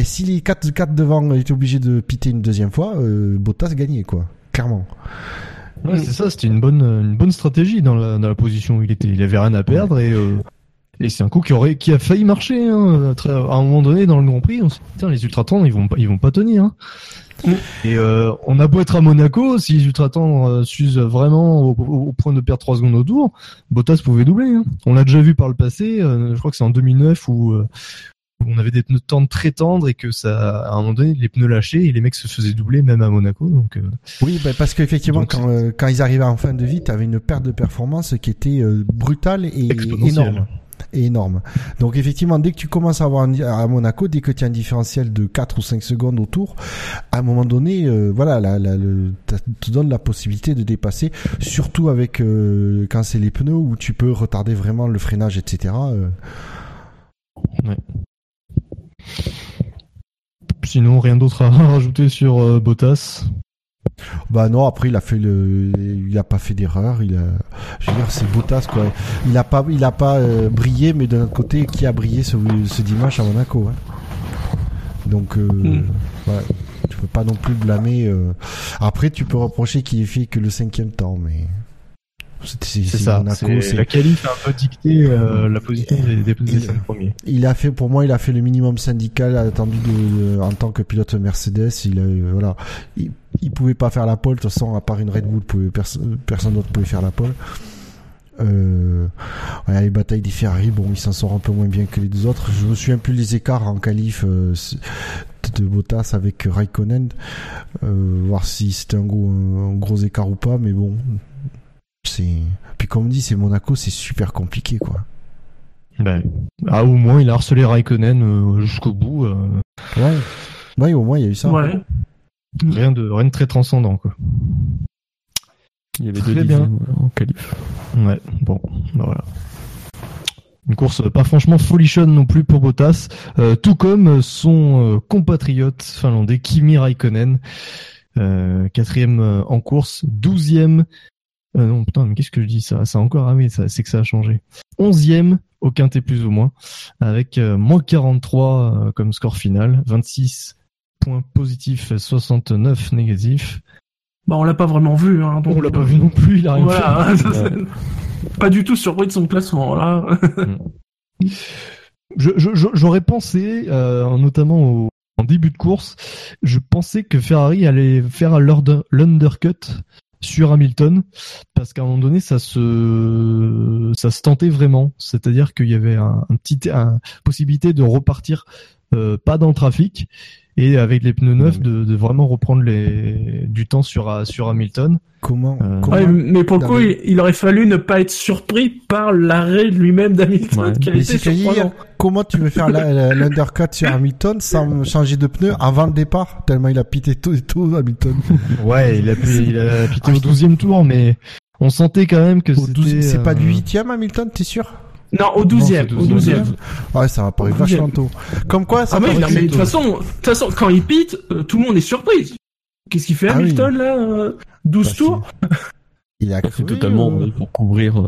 si les 4 devant étaient obligés de piter une deuxième fois, Bottas gagnait quoi, clairement. Ouais, c'est ça, c'était une bonne stratégie dans la position où il était. Il avait rien à perdre et c'est un coup qui a failli marcher hein. À un moment donné dans le Grand Prix, on s'est dit les ultra tendres ils vont pas tenir. Hein. Et on a beau être à Monaco, si les ultra tendres s'usent vraiment au point de perdre 3 secondes au tour, Bottas pouvait doubler. Hein. On l'a déjà vu par le passé, je crois que c'est en 2009 où on avait des pneus tendres très tendres et que ça, à un moment donné, les pneus lâchaient et les mecs se faisaient doubler même à Monaco. Donc oui, parce qu'effectivement, quand ils arrivaient en fin de vie, t'avais une perte de performance qui était brutale et énorme. Donc effectivement, dès que tu commences à avoir à Monaco, dès que tu as un différentiel de 4 ou 5 secondes au tour, à un moment donné, ça te donne la possibilité de dépasser, surtout avec quand c'est les pneus où tu peux retarder vraiment le freinage, etc. Ouais. Sinon, rien d'autre à rajouter sur Bottas. Non, après il a pas fait d'erreur. Je veux dire, c'est Bottas quoi. Il a pas brillé, mais d'un autre côté, qui a brillé ce dimanche à Monaco. Hein. Donc ouais, tu peux pas non plus blâmer. Après, tu peux reprocher qu'il ait fait que le cinquième temps, mais c'est ça. Monaco, c'est... La qualif a un peu dicté la position des cinq premiers. Il a fait, pour moi, il a fait le minimum syndical attendu en tant que pilote Mercedes. Il voilà, il pouvait pas faire la pole. De toute façon, à part une Red Bull, personne d'autre pouvait faire la pole. Ouais, les batailles des Ferrari, bon, ils s'en sortent un peu moins bien que les deux autres. Je me souviens plus les écarts en qualif de Bottas avec Raikkonen, voir si c'était un gros écart ou pas, mais bon, c'est... Puis comme on dit, c'est Monaco, c'est super compliqué, quoi. Ben, ah, au moins il a harcelé Raikkonen jusqu'au bout. Ouais. Ouais, au moins il y a eu ça. Ouais. Hein. Rien de très transcendant, quoi. Il y avait très deux bien en qualif. Ouais, bon, voilà. Une course pas franchement folichonne non plus pour Bottas, tout comme son compatriote finlandais Kimi Raikkonen, quatrième en course, 12e. Non, putain, mais qu'est-ce que je dis ça? Ça encore, ah oui, ça, c'est que ça a changé. 11e au quintet plus ou moins, avec moins 43 comme score final, 26 points positifs, 69 négatifs. Bah, on l'a pas vraiment vu, hein. Donc... On l'a pas vu non plus, il a rien voilà, fait. Pas du tout surpris de son classement, là. J'aurais pensé, notamment en début de course, je pensais que Ferrari allait faire l'undercut sur Hamilton, parce qu'à un moment donné, ça se tentait vraiment. C'est-à-dire qu'il y avait une possibilité de repartir, pas dans le trafic, et avec les pneus neufs de vraiment reprendre du temps sur Hamilton. Comment ouais, mais pour le coup, il aurait fallu ne pas être surpris par l'arrêt lui-même d'Hamilton, ouais, qui a été surprenant. Comment tu veux faire l'undercut sur Hamilton sans changer de pneu avant le départ, tellement il a pité tôt Hamilton. Ouais, il a pité au 12e tour, mais on sentait quand même que c'est pas du 8e Hamilton, t'es sûr? Non, au 12e. Au 12e. Ouais, ça va paraît vachement tôt. Comme quoi, ça paraît tôt. De toute façon, quand il pite, tout le monde est surpris. Qu'est-ce qu'il fait Hamilton, là? 12 tours? Il a cru totalement pour couvrir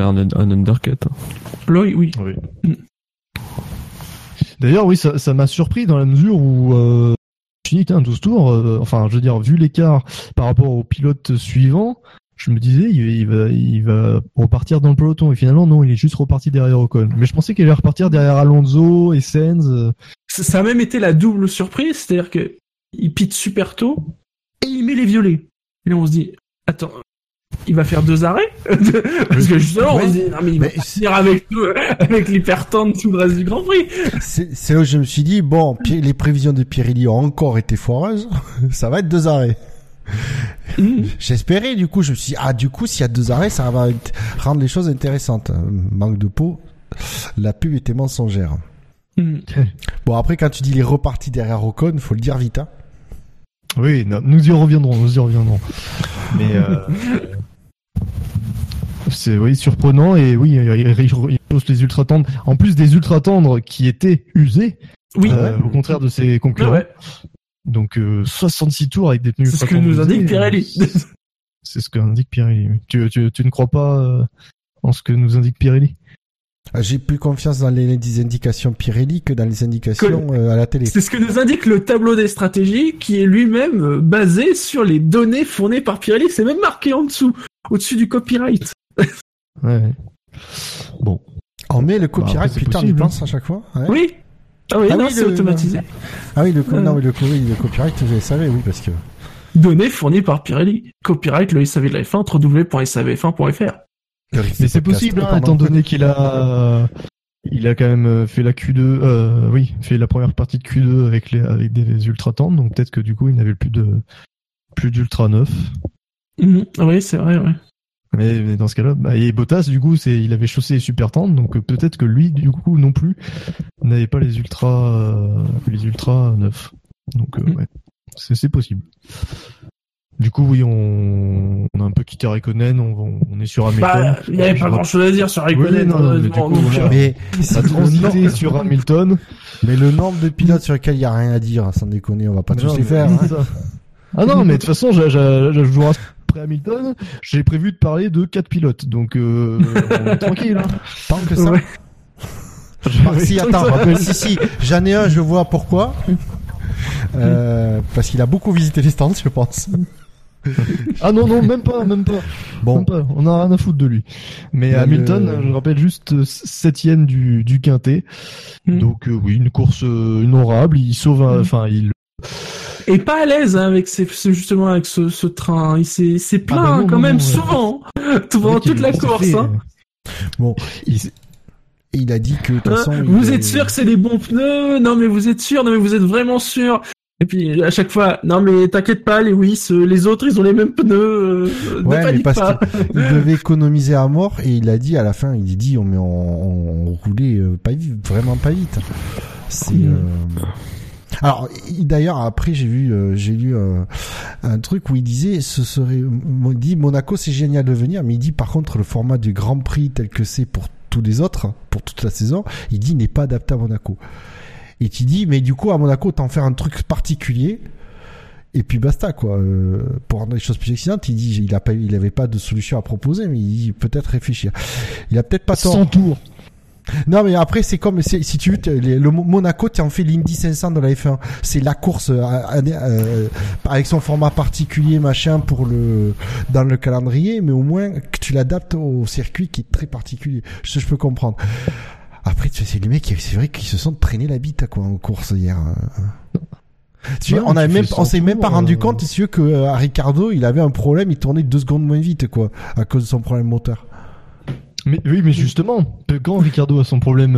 un undercut. Oui. D'ailleurs, oui, ça m'a surpris dans la mesure où... je me suis dit, 12 tours, enfin, je veux dire, vu l'écart par rapport au pilote suivant... Je me disais, il va repartir dans le peloton. Et finalement, non, il est juste reparti derrière Ocon. Mais je pensais qu'il allait repartir derrière Alonso et Sainz. Ça a même été la double surprise. C'est-à-dire que il pite super tôt et il met les violets. Et là, on se dit, attends, il va faire deux arrêts? Parce que justement, on se dit, non, mais il va partir avec l'hypertente tout le reste du Grand Prix. C'est là où je me suis dit, bon, les prévisions de Pirelli ont encore été foireuses. Ça va être deux arrêts. J'espérais, du coup, je me suis dit, s'il y a deux arrêts, ça va rendre les choses intéressantes. Manque de peau, la pub était mensongère. Bon, après, quand tu dis les repartis derrière Ocon, faut le dire vite, hein. Oui, non, nous y reviendrons. Mais, c'est, oui, surprenant, et oui, il pose les ultra tendres. En plus des ultra tendres qui étaient usés. Oui. Au contraire de ses concurrents. Ouais. Donc 66 tours avec des pneus. C'est ce que nous indique Pirelli. C'est ce que indique Pirelli. Tu ne crois pas en ce que nous indique Pirelli? J'ai plus confiance dans les indications Pirelli que dans les indications à la télé. C'est ce que nous indique le tableau des stratégies, qui est lui-même basé sur les données fournies par Pirelli. C'est même marqué en dessous, au-dessus du copyright. Ouais. Bon. On met le copyright, putain, on y pense à chaque fois. Ouais. Oui. C'est automatisé. Ah oui, le copyright, vous le savez, oui, parce que... Données fournies par Pirelli. Copyright, le SAV de la F1, www.savf1.fr. Mais c'est possible, hein, étant donné qu'il a... Il a quand même fait la Q2, fait la première partie de Q2 avec des ultra tendres, donc peut-être que du coup, il n'avait plus d'ultra 9. Oui, c'est vrai, oui. Mais dans ce cas-là, et Bottas, du coup, il avait chaussé les super tendres, donc peut-être que lui, du coup, non plus, n'avait pas les ultra neufs. Donc, ouais, c'est possible. Du coup, oui, on a un peu quitté Raikkonen, on est sur Hamilton. Il n'y avait pas grand-chose à dire sur Raikkonen. Ça transitait sur Hamilton. Mais le nombre de pilotes sur lesquels il n'y a rien à dire, sans déconner, on va pas tous les faire. Hein. Ah non, mais de toute façon, je vous rassure. Après Hamilton, j'ai prévu de parler de 4 pilotes, donc on est tranquille. Hein. Tant que ça. Ouais. Si, attends, si, j'en ai un, je vois pourquoi. Parce qu'il a beaucoup visité les stands, je pense. Ah non, non, même pas. Bon. Même pas. On a rien à foutre de lui. Mais Hamilton, je rappelle juste septième du quintet. Donc, oui, une course honorable. Il sauve, enfin, il. Et pas à l'aise hein, avec justement avec ce train. Il s'est plaint souvent, pendant toute la course. Hein. Bon, il a dit que de toute façon. Vous êtes sûr que c'est des bons pneus? Non, mais vous êtes sûr? Non, mais vous êtes vraiment sûr? Et puis à chaque fois, non mais t'inquiète pas, Lewis, les autres ils ont les mêmes pneus. Ne panique pas. Il devait économiser à mort et il a dit à la fin, il dit on roulait pas vite, vraiment pas vite. C'est. Alors d'ailleurs après j'ai lu un truc où il disait Monaco c'est génial de venir, mais il dit par contre le format du Grand Prix tel que c'est pour tous les autres pour toute la saison, il dit n'est pas adapté à Monaco. Et tu dis mais du coup à Monaco t'en faire un truc particulier et puis basta quoi. Pour rendre les choses plus excitantes, il dit il avait pas de solution à proposer, mais il dit peut-être réfléchir. Il a peut-être pas tort. 100 tours. Non mais après c'est comme si tu le Monaco tu en fais l'Indy 500 de la F1, c'est la course avec son format particulier machin pour le dans le calendrier, mais au moins que tu l'adaptes au circuit qui est très particulier. Je peux comprendre. Après, c'est les mecs, c'est vrai qu'ils se sont traînés la bite, quoi, en course hier. Tu vois, on s'est même pas rendu compte, si tu veux, que Ricciardo, il avait un problème, il tournait 2 secondes moins vite, quoi, à cause de son problème moteur. Mais oui, mais justement, quand Ricciardo a son problème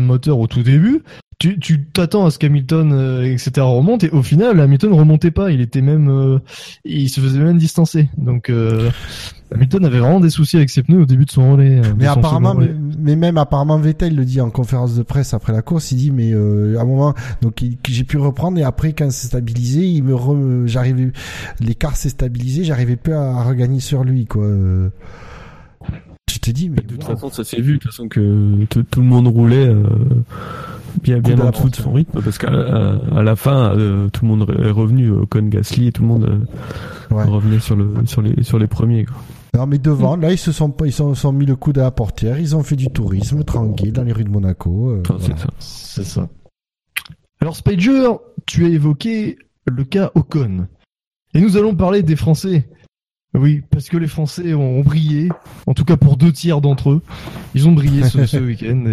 moteur au tout début, tu t'attends à ce qu'Hamilton, etc. remonte, et au final, Hamilton remontait pas, il était même, il se faisait même distancer. Donc, Hamilton avait vraiment des soucis avec ses pneus au début de son relais. Mais apparemment, même Vettel le dit en conférence de presse après la course, il dit mais à un moment donc j'ai pu reprendre et après quand c'est stabilisé, l'écart s'est stabilisé, j'arrivais plus à regagner sur lui quoi. Je te dis mais de toute façon ça s'est vu de toute façon que tout le monde roulait bien en dessous de son rythme parce qu'à la fin tout le monde est revenu Ocon, Gasly et tout le monde revenait sur les premiers quoi. Non mais devant, là ils se sont mis le coude à la portière, ils ont fait du tourisme tranquille dans les rues de Monaco. C'est ça. Alors Spager, tu as évoqué le cas Ocon. Et nous allons parler des Français. Oui, parce que les Français ont brillé, en tout cas pour 2 tiers d'entre eux. Ils ont brillé ce week-end.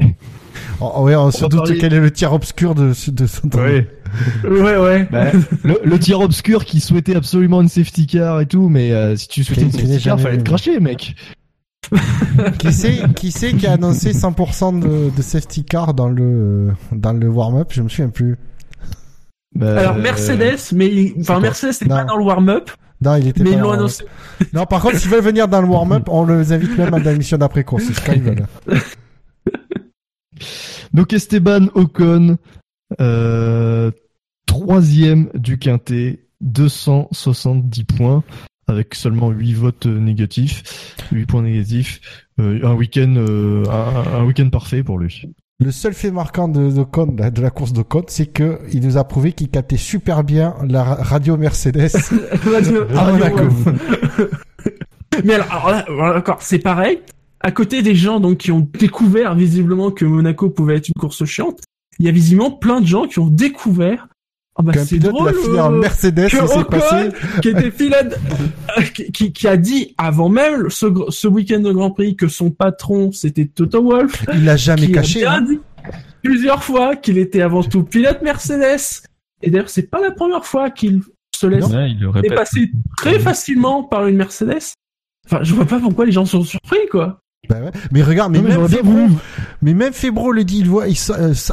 Et... on se doute quel est le tiers obscur de son temps. Ouais. Bah, le tir obscur qui souhaitait absolument une safety car et tout, mais si tu souhaitais une safety car, fallait te cracher, mec. Qui c'est qui a annoncé 100% de safety car dans le warm-up? Je me souviens plus. Bah, alors Mercedes, mais Mercedes n'est pas dans le warm-up. Non, il était. Mais ils l'ont annoncé. Non, par contre, s'ils veulent venir dans le warm-up, on les invite même à la mission d'après course. C'est quand ils veulent. Donc Esteban Ocon. 3e du quintet, 270 points avec seulement 8 votes négatifs, 8 points négatifs, un week-end parfait pour lui. Le seul fait marquant de la course d'Ocon, c'est que il nous a prouvé qu'il captait super bien la radio Mercedes à Monaco. Mais alors d'accord, c'est pareil. À côté des gens donc qui ont découvert visiblement que Monaco pouvait être une course chiante. Il y a visiblement plein de gens qui ont découvert. Ah bah c'est drôle. Qu'un pilote l'a filé en Mercedes, ça s'est passé. Qui était pilote, qui a dit avant même ce week-end de Grand Prix que son patron c'était Toto Wolff. Il l'a jamais caché. Il a dit plusieurs fois qu'il était avant tout pilote Mercedes. Et d'ailleurs c'est pas la première fois qu'il se laisse dépasser très facilement par une Mercedes. Enfin je vois pas pourquoi les gens sont surpris quoi. Ben ouais. Mais regarde, même Febro le dit, il voit,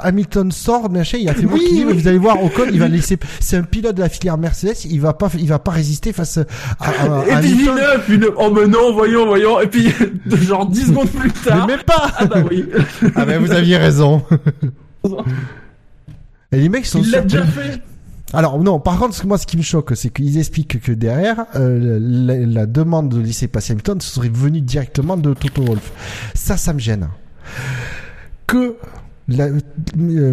Hamilton sort, machin, il y a Febro qui dit, mais vous allez voir, Ocon, il va laisser, c'est un pilote de la filière Mercedes, il va pas résister face à et puis Villeneuve, oh mais non, voyons, et puis, genre 10 secondes plus tard. Mais même pas! Ah bah oui. Ah bah vous aviez raison. Et les mecs sont il l'a déjà fait. Alors non, par contre, moi, ce qui me choque, c'est qu'ils expliquent que derrière, la demande de laisser passer Hamilton serait venue directement de Toto Wolff. Ça me gêne. Que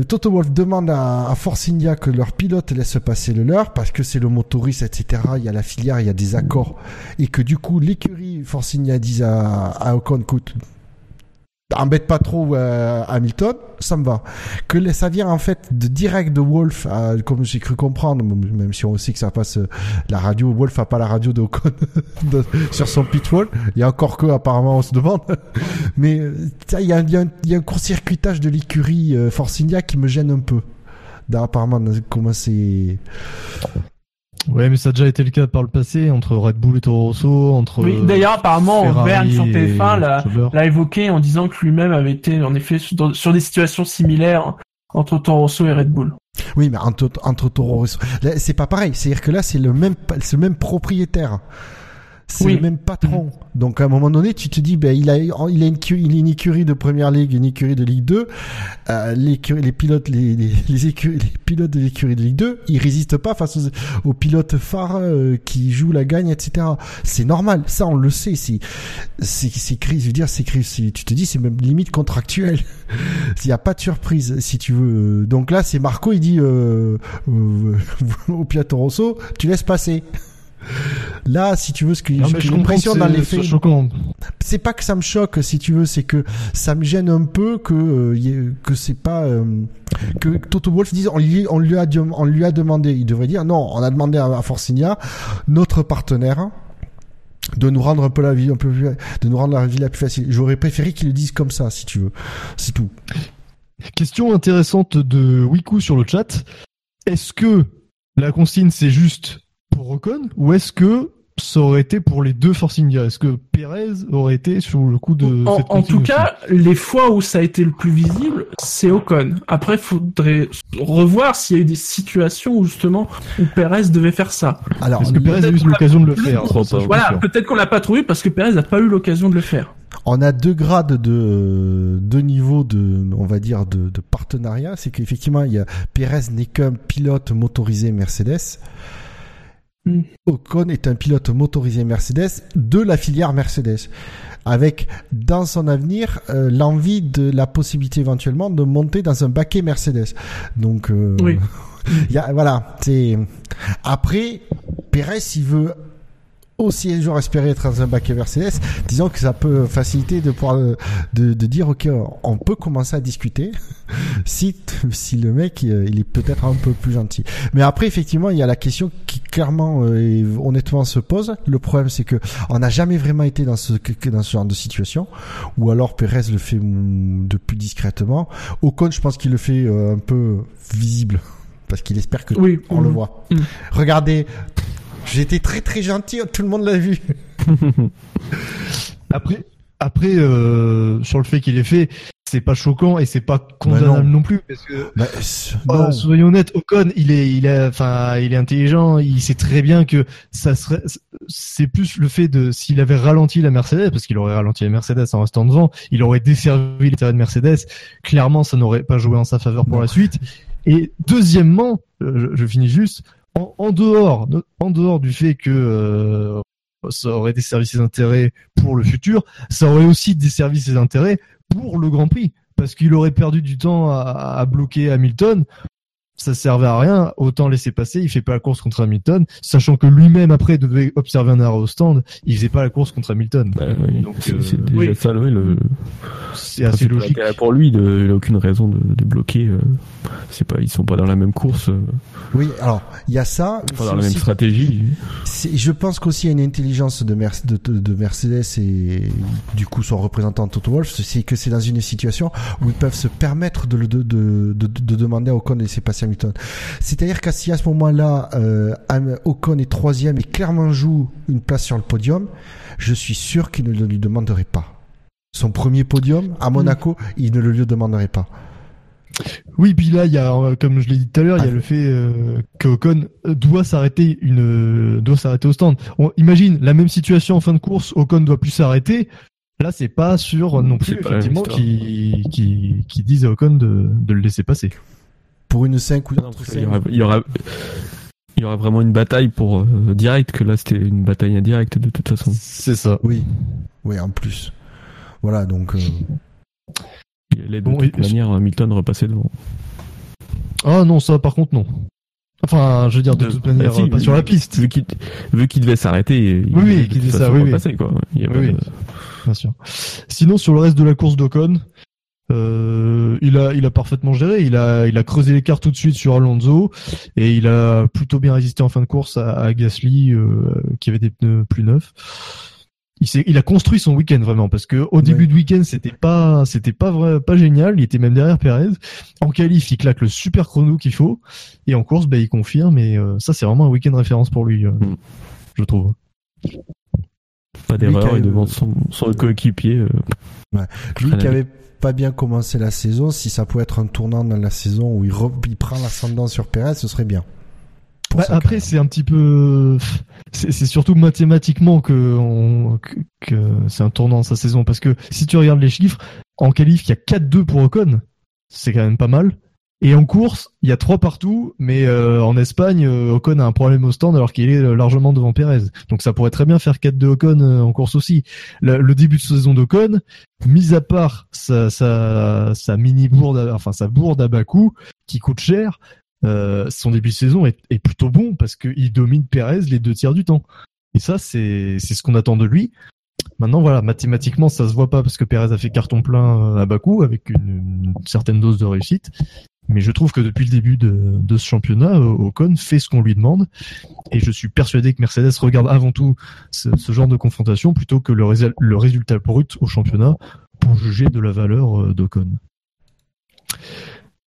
Toto Wolff demande à Force India que leur pilote laisse passer le leur, parce que c'est le motoriste, etc. Il y a la filière, il y a des accords, et que du coup, l'écurie Force India dise à Ocon, écoute, embête pas trop Hamilton, ça me va. Que ça vient en fait de direct de Wolff, comme j'ai cru comprendre, même si on sait que ça passe la radio. Wolff a pas la radio de Ocon sur son pitwall. Il y a encore que apparemment on se demande. Mais il y a un court-circuitage de l'écurie Force India qui me gêne un peu. Apparemment comment c'est. Ouais, mais ça a déjà été le cas par le passé entre Red Bull et Toro Rosso, entre. Oui, d'ailleurs, apparemment, Ferrari sur TF1 l'a évoqué en disant que lui-même avait été en effet sur des situations similaires entre Toro Rosso et Red Bull. Oui, mais entre Toro Rosso, là, c'est pas pareil. C'est-à-dire que là, c'est le même propriétaire, c'est oui. Le même patron. Donc à un moment donné, tu te dis, ben il a une écurie de première ligue, une écurie de Ligue 2. Les pilotes de l'écurie de Ligue 2, ils résistent pas face aux pilotes phares qui jouent la gagne, etc. C'est normal, ça on le sait. C'est écrit, je veux dire, c'est écrit. Tu te dis, c'est même limite contractuel. Il y a pas de surprise, si tu veux. Donc là, c'est Marco, il dit au Piatto Rosso, tu laisses passer. Là, si tu veux, ce que j'ai l'impression dans les faits, c'est pas que ça me choque, si tu veux, c'est que ça me gêne un peu que c'est pas que Toto Wolff dise on lui a demandé, il devrait dire non, on a demandé à Force India, notre partenaire, de nous rendre un peu la plus facile. J'aurais préféré qu'ils le disent comme ça, si tu veux. C'est tout. Question intéressante de Wiku sur le chat. Est-ce que la consigne c'est juste pour Ocon, ou est-ce que ça aurait été pour les deux Force India? Est-ce que Pérez aurait été sur le coup de cette en tout cas, les fois où ça a été le plus visible, c'est Ocon. Après, faudrait revoir s'il y a eu des situations où justement où Pérez devait faire ça. Alors, est-ce que Pérez a eu l'occasion de le faire? Voilà, peut-être qu'on l'a pas trouvé parce que Pérez n'a pas eu l'occasion de le faire. On a deux grades de deux niveaux de, on va dire, de partenariat. C'est qu'effectivement, il y a Pérez n'est qu'un pilote motorisé Mercedes. Ocon est un pilote motorisé Mercedes de la filière Mercedes, avec dans son avenir l'envie de la possibilité éventuellement de monter dans un baquet Mercedes. Donc oui. Voilà. C'est après Pérez, s'il veut aussi un jour espérer être dans un baquet Mercedes, disons que ça peut faciliter de pouvoir de dire ok, on peut commencer à discuter si le mec il est peut-être un peu plus gentil. Mais après effectivement il y a la question qui clairement et honnêtement se pose. Le problème c'est que on n'a jamais vraiment été dans ce genre de situation, ou alors Pérez le fait de plus discrètement. Ocon, je pense qu'il le fait un peu visible parce qu'il espère que oui, on le voit. Regardez, j'étais très très gentil, tout le monde l'a vu. Après sur le fait qu'il ait fait, c'est pas choquant et c'est pas condamnable non plus parce que soyons honnêtes, Ocon, il est intelligent, il sait très bien que ça serait, c'est plus le fait de s'il avait ralenti la Mercedes, parce qu'il aurait ralenti la Mercedes en restant devant, il aurait desservi l'intérêt de Mercedes, clairement ça n'aurait pas joué en sa faveur pour la suite. Et deuxièmement, je finis juste, en dehors du fait que ça aurait desservi ses intérêts pour le futur, ça aurait aussi desservi ses intérêts pour le Grand Prix, parce qu'il aurait perdu du temps à bloquer Hamilton. Ça servait à rien, autant laisser passer. Il fait pas la course contre Hamilton, sachant que lui-même après devait observer un arrêt au stand. Il faisait pas la course contre Hamilton. Bah, oui. Donc c'est déjà ça, oui, c'est assez logique pour lui. Il a aucune raison de bloquer. C'est pas, ils sont pas dans la même course. Oui, alors il y a ça. Pas dans la même stratégie. Je pense qu'aussi il y a une intelligence de Mercedes et du coup son représentant Toto Wolff, c'est que c'est dans une situation où ils peuvent se permettre de demander à Ocon de laisser passer Hamilton. C'est-à-dire qu'à si à ce moment-là, Ocon est troisième et clairement joue une place sur le podium, je suis sûr qu'il ne le lui demanderait pas. Son premier podium à Monaco, il ne le lui demanderait pas. Oui, puis là, il y a, comme je l'ai dit tout à l'heure, il y a le fait que Ocon doit s'arrêter au stand. On imagine la même situation en fin de course, Ocon doit plus s'arrêter. Là, c'est pas sûr non plus, effectivement, qui disent à Ocon de le laisser passer. Pour une 5 ou d'autres 5. Il y aura vraiment une bataille pour direct, que là c'était une bataille indirecte de toute façon. C'est ça. Oui, en plus. Voilà, donc les deux, de toute manière, Hamilton repassait devant. Ah non, ça par contre non. Enfin, je veux dire, de toute manière, pas sur la piste. Vu qu'il devait s'arrêter, il devait repasser, quoi. Il y a pas de... bien sûr. Sinon, sur le reste de la course d'Ocon, il a parfaitement géré. Il a creusé l'écart tout de suite sur Alonso et il a plutôt bien résisté en fin de course à Gasly qui avait des pneus plus neufs. Il a construit son week-end vraiment parce que au début de week-end c'était pas génial. Il était même derrière Pérez. En qualif, il claque le super chrono qu'il faut et en course, il confirme. Et ça, c'est vraiment un week-end référence pour lui, je trouve. Pas d'erreur, il devance son coéquipier. Lui qui avait pas bien commencé la saison, si ça pouvait être un tournant dans la saison où il prend l'ascendant sur Pérez, ce serait bien. Après, c'est un petit peu, c'est surtout mathématiquement que c'est un tournant de sa saison, parce que si tu regardes les chiffres, en qualif, il y a 4-2 pour Ocon, c'est quand même pas mal. Et en course, il y a 3 partout, mais en Espagne, Ocon a un problème au stand alors qu'il est largement devant Pérez. Donc ça pourrait très bien faire 4-2 Ocon en course aussi. Le début de saison d'Ocon, mis à part sa mini bourde, enfin sa bourde à bas coût qui coûte cher, son début de saison est plutôt bon parce qu'il domine Pérez les 2 tiers du temps. Et ça, c'est ce qu'on attend de lui. Maintenant, voilà, mathématiquement, ça se voit pas parce que Pérez a fait carton plein à bas coût avec une certaine dose de réussite. Mais je trouve que depuis le début de ce championnat, Ocon fait ce qu'on lui demande. Et je suis persuadé que Mercedes regarde avant tout ce genre de confrontation plutôt que le résultat brut au championnat pour juger de la valeur d'Ocon.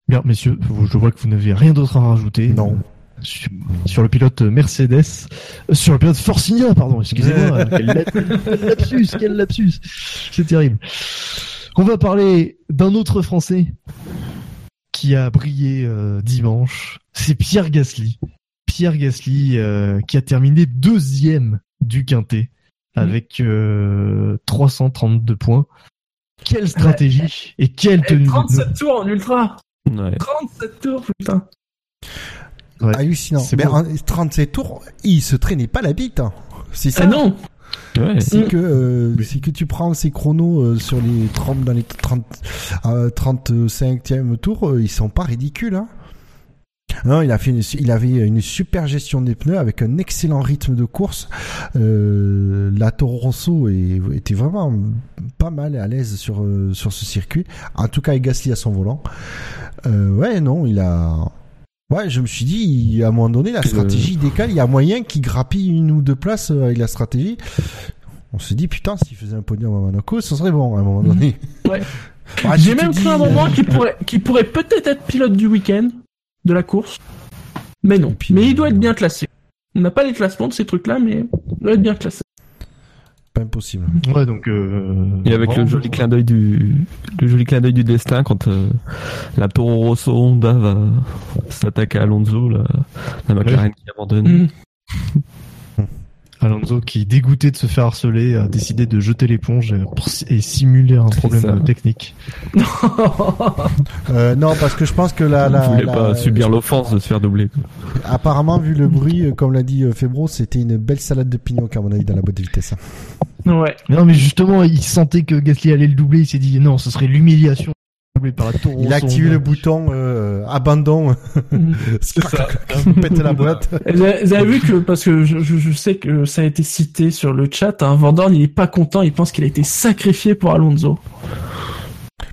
Bien, messieurs, je vois que vous n'avez rien d'autre à rajouter. Non. Sur le pilote Mercedes, sur le pilote Force India, pardon, excusez-moi, quel lapsus, c'est terrible. On va parler d'un autre Français qui a brillé dimanche, c'est Pierre Gasly. Pierre Gasly qui a terminé 2e du Quintet avec 332 points. Quelle stratégie et quelle tenue. 37 tours en ultra. Ouais. 37 tours, putain. Ouais. Hallucinant. Mais en 37 tours, il se traînait pas la bite. Hein. C'est ça. Ah non. Ouais. C'est que tu prends ces chronos sur les 30 dans les 30 35e tour, ils sont pas ridicules hein. Non, il avait une super gestion des pneus avec un excellent rythme de course. La Toro Rosso était vraiment pas mal à l'aise sur ce circuit. En tout cas, avec Gasly à son volant. Je me suis dit, à un moment donné, la stratégie décale. Il y a moyen qu'il grappille 1 ou 2 places avec la stratégie. On se dit, putain, s'il faisait un podium à Monaco, ce serait bon, à un moment donné. Ouais. Ah, j'ai même cru un moment qu'il pourrait peut-être être pilote du week-end, de la course. Mais non. Mais il doit être bien classé. On n'a pas les classements de ces trucs-là, mais il doit être bien classé. Pas impossible. Ouais, donc et avec le joli clin d'œil du destin quand la Toro Rosso Honda va s'attaquer à Alonso, la McLaren qui abandonne. Alonso qui, dégoûté de se faire harceler, a décidé de jeter l'éponge et simuler un problème technique. Non, parce que je pense que il ne voulait pas subir l'offense de se faire doubler. Apparemment, vu le bruit, comme l'a dit Febro, c'était une belle salade de pignon, à mon avis, dans la boîte de vitesse. Ouais. Non, mais justement, il sentait que Gasly allait le doubler, il s'est dit non, ce serait l'humiliation. Par la Toro Rosso. Il a activé le bouton abandon. C'est ça. Pète la boîte. Vous avez vu que, parce que je sais que ça a été cité sur le chat, hein, Vandoorne il est pas content, il pense qu'il a été sacrifié pour Alonso.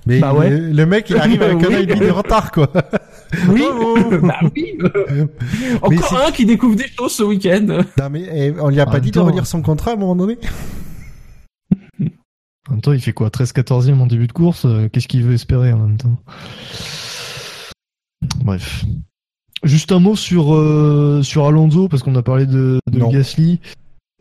Mais bah ouais. Le mec il arrive avec un œil de retard quoi. Oui. Bah oui. Encore un qui découvre des choses ce week-end. Non mais on lui a pas dit de relire son contrat à un moment donné. En même temps, il fait quoi 13-14e en début de course. Qu'est-ce qu'il veut espérer en même temps? Bref. Juste un mot sur Alonso, parce qu'on a parlé de Gasly.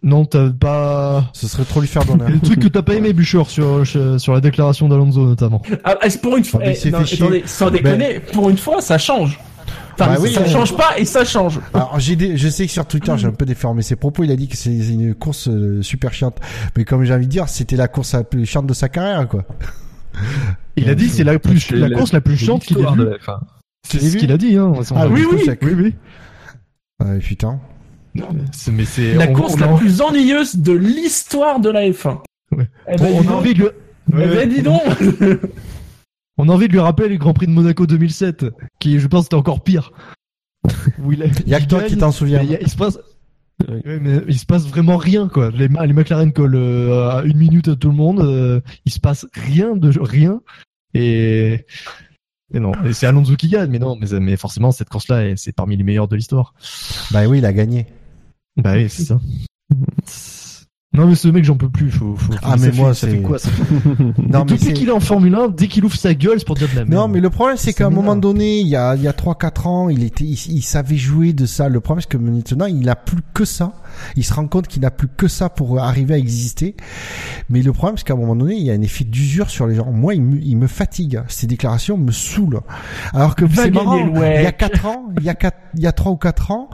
Non, t'as pas... Ce serait trop lui faire d'honneur. Le truc que t'as pas aimé, Bûcheur, sur la déclaration d'Alonso, notamment. Ah, pour une fois... attendez, sans déconner, pour une fois, ça change. Enfin, ça change pas et ça change. Alors je sais que sur Twitter j'ai un peu déformé ses propos. Il a dit que c'est une course super chiante, mais comme j'ai envie de dire, c'était la course la plus chiante de sa carrière, quoi. Il a dit que c'est la course la plus chiante qu'il ait vue. C'est ce qu'il a dit, hein. Ah oui. Ah putain. Mais c'est la course la plus ennuyeuse de l'histoire de la F1. Ouais. On a envie de. Ben dis donc. On a envie de lui rappeler le Grand Prix de Monaco 2007, qui, je pense, était encore pire. Il y a que toi qui t'en souviens. Il se passe... Oui, mais il se passe vraiment rien, quoi. Les McLaren collent à une minute à tout le monde. Il se passe rien de rien. Et non, et c'est Alonso qui gagne. Mais non, mais forcément, cette course-là, c'est parmi les meilleures de l'histoire. Bah oui, il a gagné. Bah oui, c'est ça. Non, mais ce mec, j'en peux plus. Faut ah, mais moi, ça fait quoi, ça? Non, mais depuis qu'il est en Formule 1, dès qu'il ouvre sa gueule, c'est pour dire de la merde. Non, mais le problème, c'est qu'à un moment donné, il y a 3-4 ans, il savait jouer de ça. Le problème, c'est que maintenant, il n'a plus que ça. Il se rend compte qu'il n'a plus que ça pour arriver à exister. Mais le problème, c'est qu'à un moment donné, il y a un effet d'usure sur les gens. Moi, il me fatigue. Ces déclarations me saoulent. Alors que c'est marrant. Il y a 4 ans, il y a 3 ou 4 ans,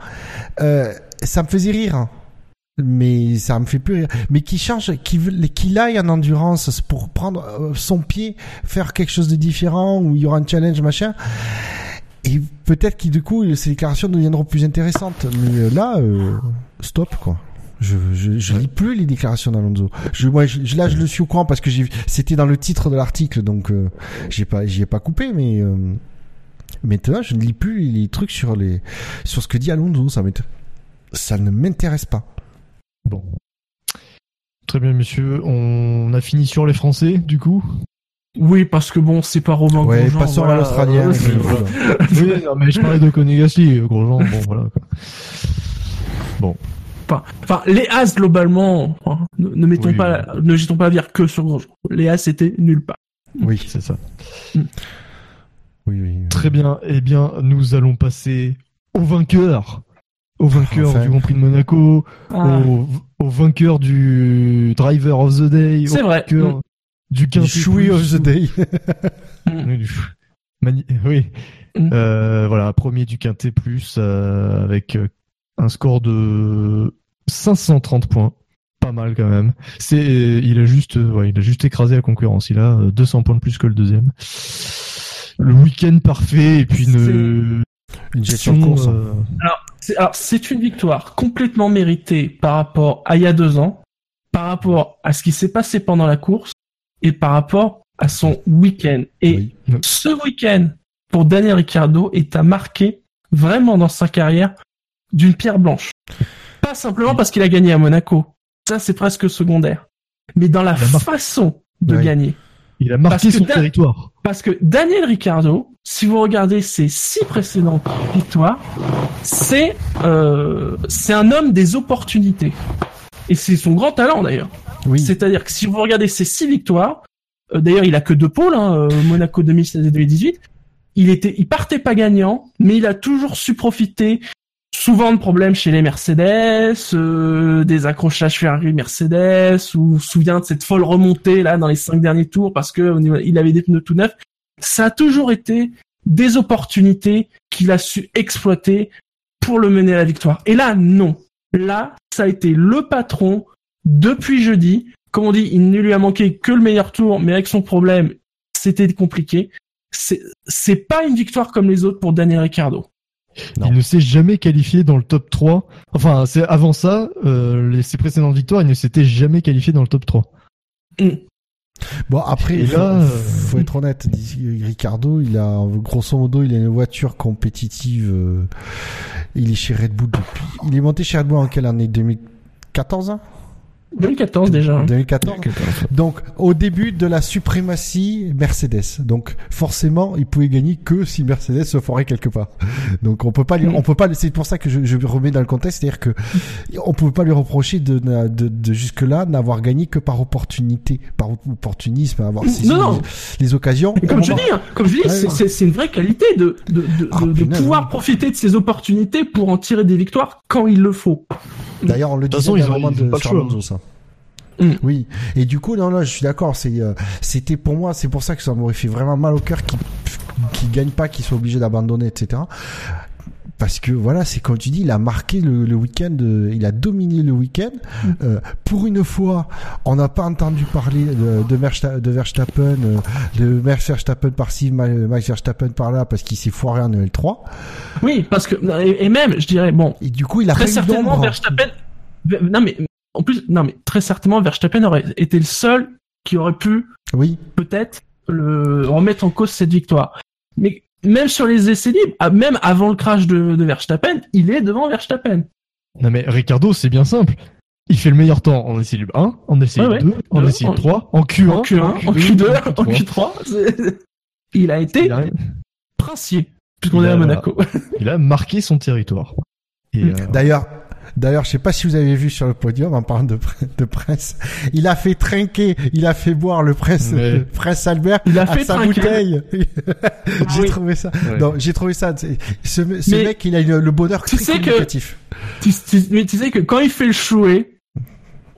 ça me faisait rire. Mais ça me fait plus rire. Mais qui change, qui aille en endurance pour prendre son pied, faire quelque chose de différent où il y aura un challenge, machin. Et peut-être que du coup, ces déclarations deviendront plus intéressantes. Mais là, stop, quoi. Je lis plus les déclarations d'Alonso. Là, je le suis au courant parce que c'était dans le titre de l'article, donc j'y ai pas coupé, mais maintenant, je ne lis plus les trucs sur ce que dit Alonso. Ça ne m'intéresse pas. Bon. Très bien, messieurs. On a fini sur les Français, du coup. Oui, parce que bon, c'est pas Romain Grosjean. Ouais, passons à l'Australien. Oui, non, mais je parlais de Kimi Raikkonen, Grosjean. Bon, voilà. Bon. Enfin, les As globalement. Hein, ne jetons pas à dire que sur Grosjean. Les As étaient nulle part. Oui, c'est ça. Oui. Très bien. Eh bien, nous allons passer au vainqueur. Au vainqueur du Grand Prix de Monaco, au vainqueur du Driver of the Day, c'est au vainqueur du Quintet Choui of the Day. Oui. Voilà, premier du Quintet Plus avec un score de 530 points. Pas mal quand même. Il a juste écrasé la concurrence. Il a 200 points de plus que le deuxième. Le week-end parfait et puis une gestion de course. Alors, c'est une victoire complètement méritée par rapport à il y a 2 ans, par rapport à ce qui s'est passé pendant la course et par rapport à son week-end. Et ce week-end, pour Daniel Ricciardo, est à marquer vraiment dans sa carrière d'une pierre blanche. Pas simplement parce qu'il a gagné à Monaco. Ça, c'est presque secondaire. Mais dans la façon de gagner. Il a marqué son territoire. Parce que Daniel Ricciardo, si vous regardez ses 6 précédentes victoires, c'est un homme des opportunités. Et c'est son grand talent, d'ailleurs. Oui. C'est-à-dire que si vous regardez ses 6 victoires, d'ailleurs, il a que 2 pôles, Monaco 2016 et 2018, il partait pas gagnant, mais il a toujours su profiter souvent de problèmes chez les Mercedes, des accrochages Ferrari-Mercedes, ou vous souvenez de cette folle remontée là dans les 5 derniers tours parce que il avait des pneus tout neufs. Ça a toujours été des opportunités qu'il a su exploiter pour le mener à la victoire. Et là, non. Là, ça a été le patron depuis jeudi. Comme on dit, il ne lui a manqué que le meilleur tour, mais avec son problème, c'était compliqué. C'est pas une victoire comme les autres pour Daniel Ricciardo. Non. Il ne s'est jamais qualifié dans le top 3. Enfin, c'est avant ça, ses précédentes victoires, il ne s'était jamais qualifié dans le top 3. Bon, après, faut être honnête, Ricciardo, grosso modo, il a une voiture compétitive. Il est chez Red Bull depuis. Il est monté chez Red Bull en quelle année? 2014 hein 2014 déjà. 2014. Donc, au début de la suprématie Mercedes. Donc, forcément, il pouvait gagner que si Mercedes se foirait quelque part. Donc, on peut pas, c'est pour ça que je remets dans le contexte. C'est-à-dire que, on pouvait pas lui reprocher de jusque là, n'avoir gagné que par opportunité, par opportunisme, avoir les occasions. Et comme je dis, c'est une vraie qualité de pouvoir profiter de ces opportunités pour en tirer des victoires quand il le faut. D'ailleurs, on le disait à un moment de Alonso, ça. Oui. Et du coup, non, je suis d'accord. C'était pour moi, c'est pour ça que ça m'aurait fait vraiment mal au cœur qu'il gagne pas, qu'il soit obligé d'abandonner, etc. Parce que voilà, c'est comme tu dis, il a marqué le week-end, il a dominé le week-end. Pour une fois, on n'a pas entendu parler de Verstappen, de Max Verstappen par-ci, Max Verstappen par-là, parce qu'il s'est foiré en L3. Oui, parce que et même, je dirais bon. Et du coup, il a très certainement Verstappen. Très certainement, Verstappen aurait été le seul qui aurait pu, peut-être, remettre en cause cette victoire. Mais même sur les essais libres, même avant le crash de Verstappen, il est devant Verstappen. Non mais Ricardo, c'est bien simple. Il fait le meilleur temps en essai libre 1, en essai libre 2, en essai libre 3, en Q1, en Q2, en Q3. Il a été princier, puisqu'on est à Monaco. Il a marqué son territoire. Et D'ailleurs, je sais pas si vous avez vu sur le podium, en parlant de Prince, il a fait trinquer, il a fait boire le Prince Albert à sa bouteille. J'ai trouvé ça. Ouais. Non, j'ai trouvé ça. Ce mec, il a le bonheur communicatif. Mais tu sais que quand il fait le chouet,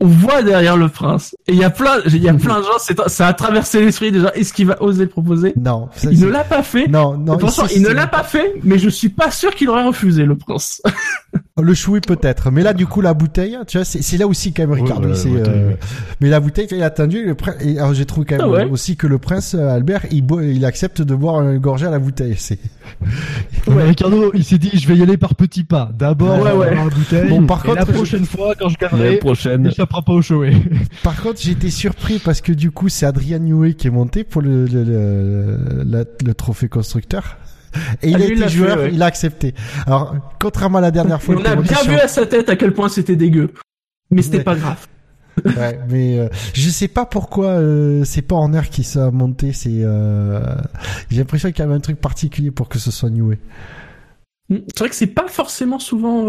on voit derrière le prince. Et il y a plein de gens, ça a traversé l'esprit déjà. Est-ce qu'il va oser le proposer? Non. Il ne l'a pas fait. Non. Il ne l'a pas fait, mais je suis pas sûr qu'il aurait refusé, le prince. Le chouet peut-être. Mais là, du coup, la bouteille, tu vois, c'est là aussi, quand même, Ricardo. Mais la bouteille, il a attendu, le prince, et alors j'ai trouvé quand même aussi que le prince Albert, il accepte de boire une gorgée à la bouteille. Ricardo, il s'est dit, je vais y aller par petits pas. D'abord, la bouteille. Bon, par contre, la prochaine fois, quand je gagnerai, pas au show, Par contre, j'étais surpris parce que du coup, c'est Adrian Newey qui est monté pour le trophée constructeur. Et il a été joueur, il a accepté. Alors, contrairement à la dernière fois, on a bien vu à sa tête à quel point c'était dégueu. Mais c'était pas grave. Ouais, mais je sais pas pourquoi c'est pas en air qui s'est monté. J'ai l'impression qu'il y avait un truc particulier pour que ce soit Newey. C'est vrai que c'est pas forcément souvent.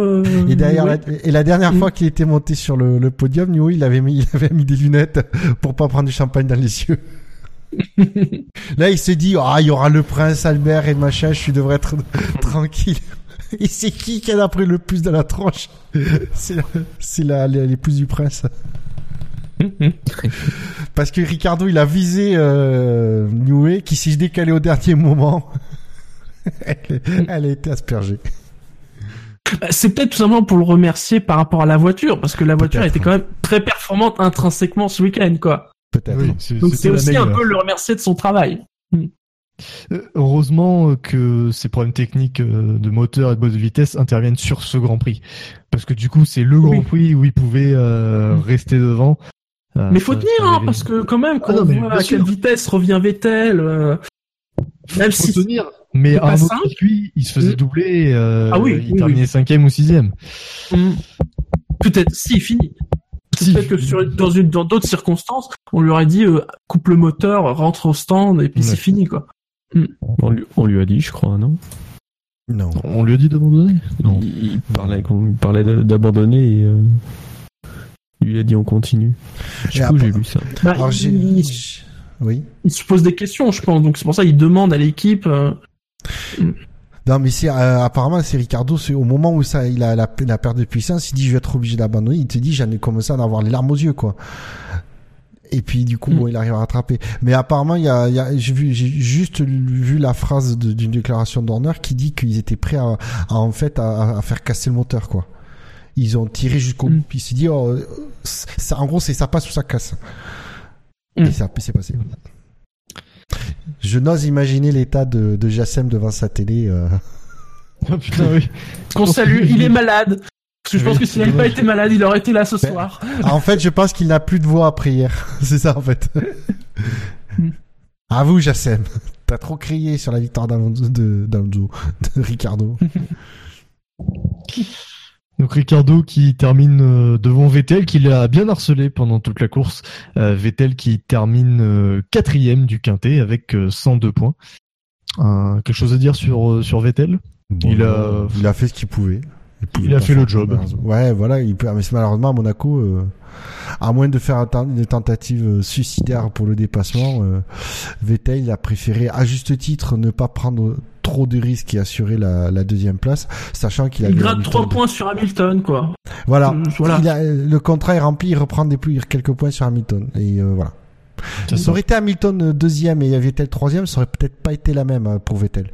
Et derrière, la dernière fois qu'il était monté sur le podium, Newey, il avait mis des lunettes pour pas prendre du champagne dans les yeux. Là, il s'est dit, il y aura le prince Albert et machin, je devrais être tranquille. Et c'est qui en a pris le plus dans la tranche? C'est l'épouse du prince. Parce que Ricardo, il a visé Newey, qui s'est décalé au dernier moment. Elle a été aspergée. C'est peut-être tout simplement pour le remercier par rapport à la voiture, parce que la voiture était quand même très performante intrinsèquement ce week-end, quoi. Peut-être. Oui, donc c'est aussi un peu le remercier de son travail. Heureusement que ces problèmes techniques de moteur et de boîte de vitesse interviennent sur ce Grand Prix, parce que du coup c'est le Grand Prix où il pouvait rester devant. Mais faut tenir, parce que quand même, quand on voit à quelle vitesse revient Vettel. Même si tenir, mais à un autre circuit, il se faisait doubler, il terminait 5e ou 6e. Peut-être, il finit. Peut-être que dans d'autres circonstances, on lui aurait dit, coupe le moteur, rentre au stand, et puis c'est fini, quoi. On lui a dit, je crois, non. On lui a dit d'abandonner? Non. Il parlait d'abandonner et lui a dit, on continue. Du coup, j'ai lu ça. Alors, oui. Il se pose des questions, je pense. Donc c'est pour ça qu'il demande à l'équipe. Non, mais c'est apparemment c'est Ricardo. C'est au moment où il a la perte de puissance, il dit je vais être obligé d'abandonner. Il te dit j'en ai commencé à en avoir les larmes aux yeux, quoi. Et puis du coup il arrive à rattraper. Mais apparemment j'ai juste vu la phrase d'une déclaration d'Horner qui dit qu'ils étaient prêts à faire casser le moteur, quoi. Ils ont tiré jusqu'au bout. Puis il s'est dit ça, en gros c'est ça passe ou ça casse. Et ça s'est passé. Je n'ose imaginer l'état de Jassem devant sa télé. Oh putain, oui. Qu'on salue, il est malade. Parce que je pense que s'il n'avait pas été malade, il aurait été là ce soir. En fait, je pense qu'il n'a plus de voix après hier. C'est ça, en fait. À vous, Jassem. T'as trop crié sur la victoire de Ricardo. Donc Ricardo qui termine devant Vettel, qui l'a bien harcelé pendant toute la course. Vettel qui termine 4e du quintet avec 102 points. Quelque chose à dire sur Vettel? Il a fait ce qu'il pouvait. Il a fait le job. Ouais, voilà. Mais malheureusement à Monaco, à moins de faire une tentative suicidaire pour le dépassement, Vettel a préféré, à juste titre, ne pas prendre trop de risques et assurer la deuxième place, sachant qu'il a... Il gratte 3 points sur Hamilton, quoi. Voilà. Le contrat est rempli, il reprend quelques points sur Hamilton. Et voilà. Ça aurait été Hamilton 2e et Vettel 3e, ça aurait peut-être pas été la même pour Vettel.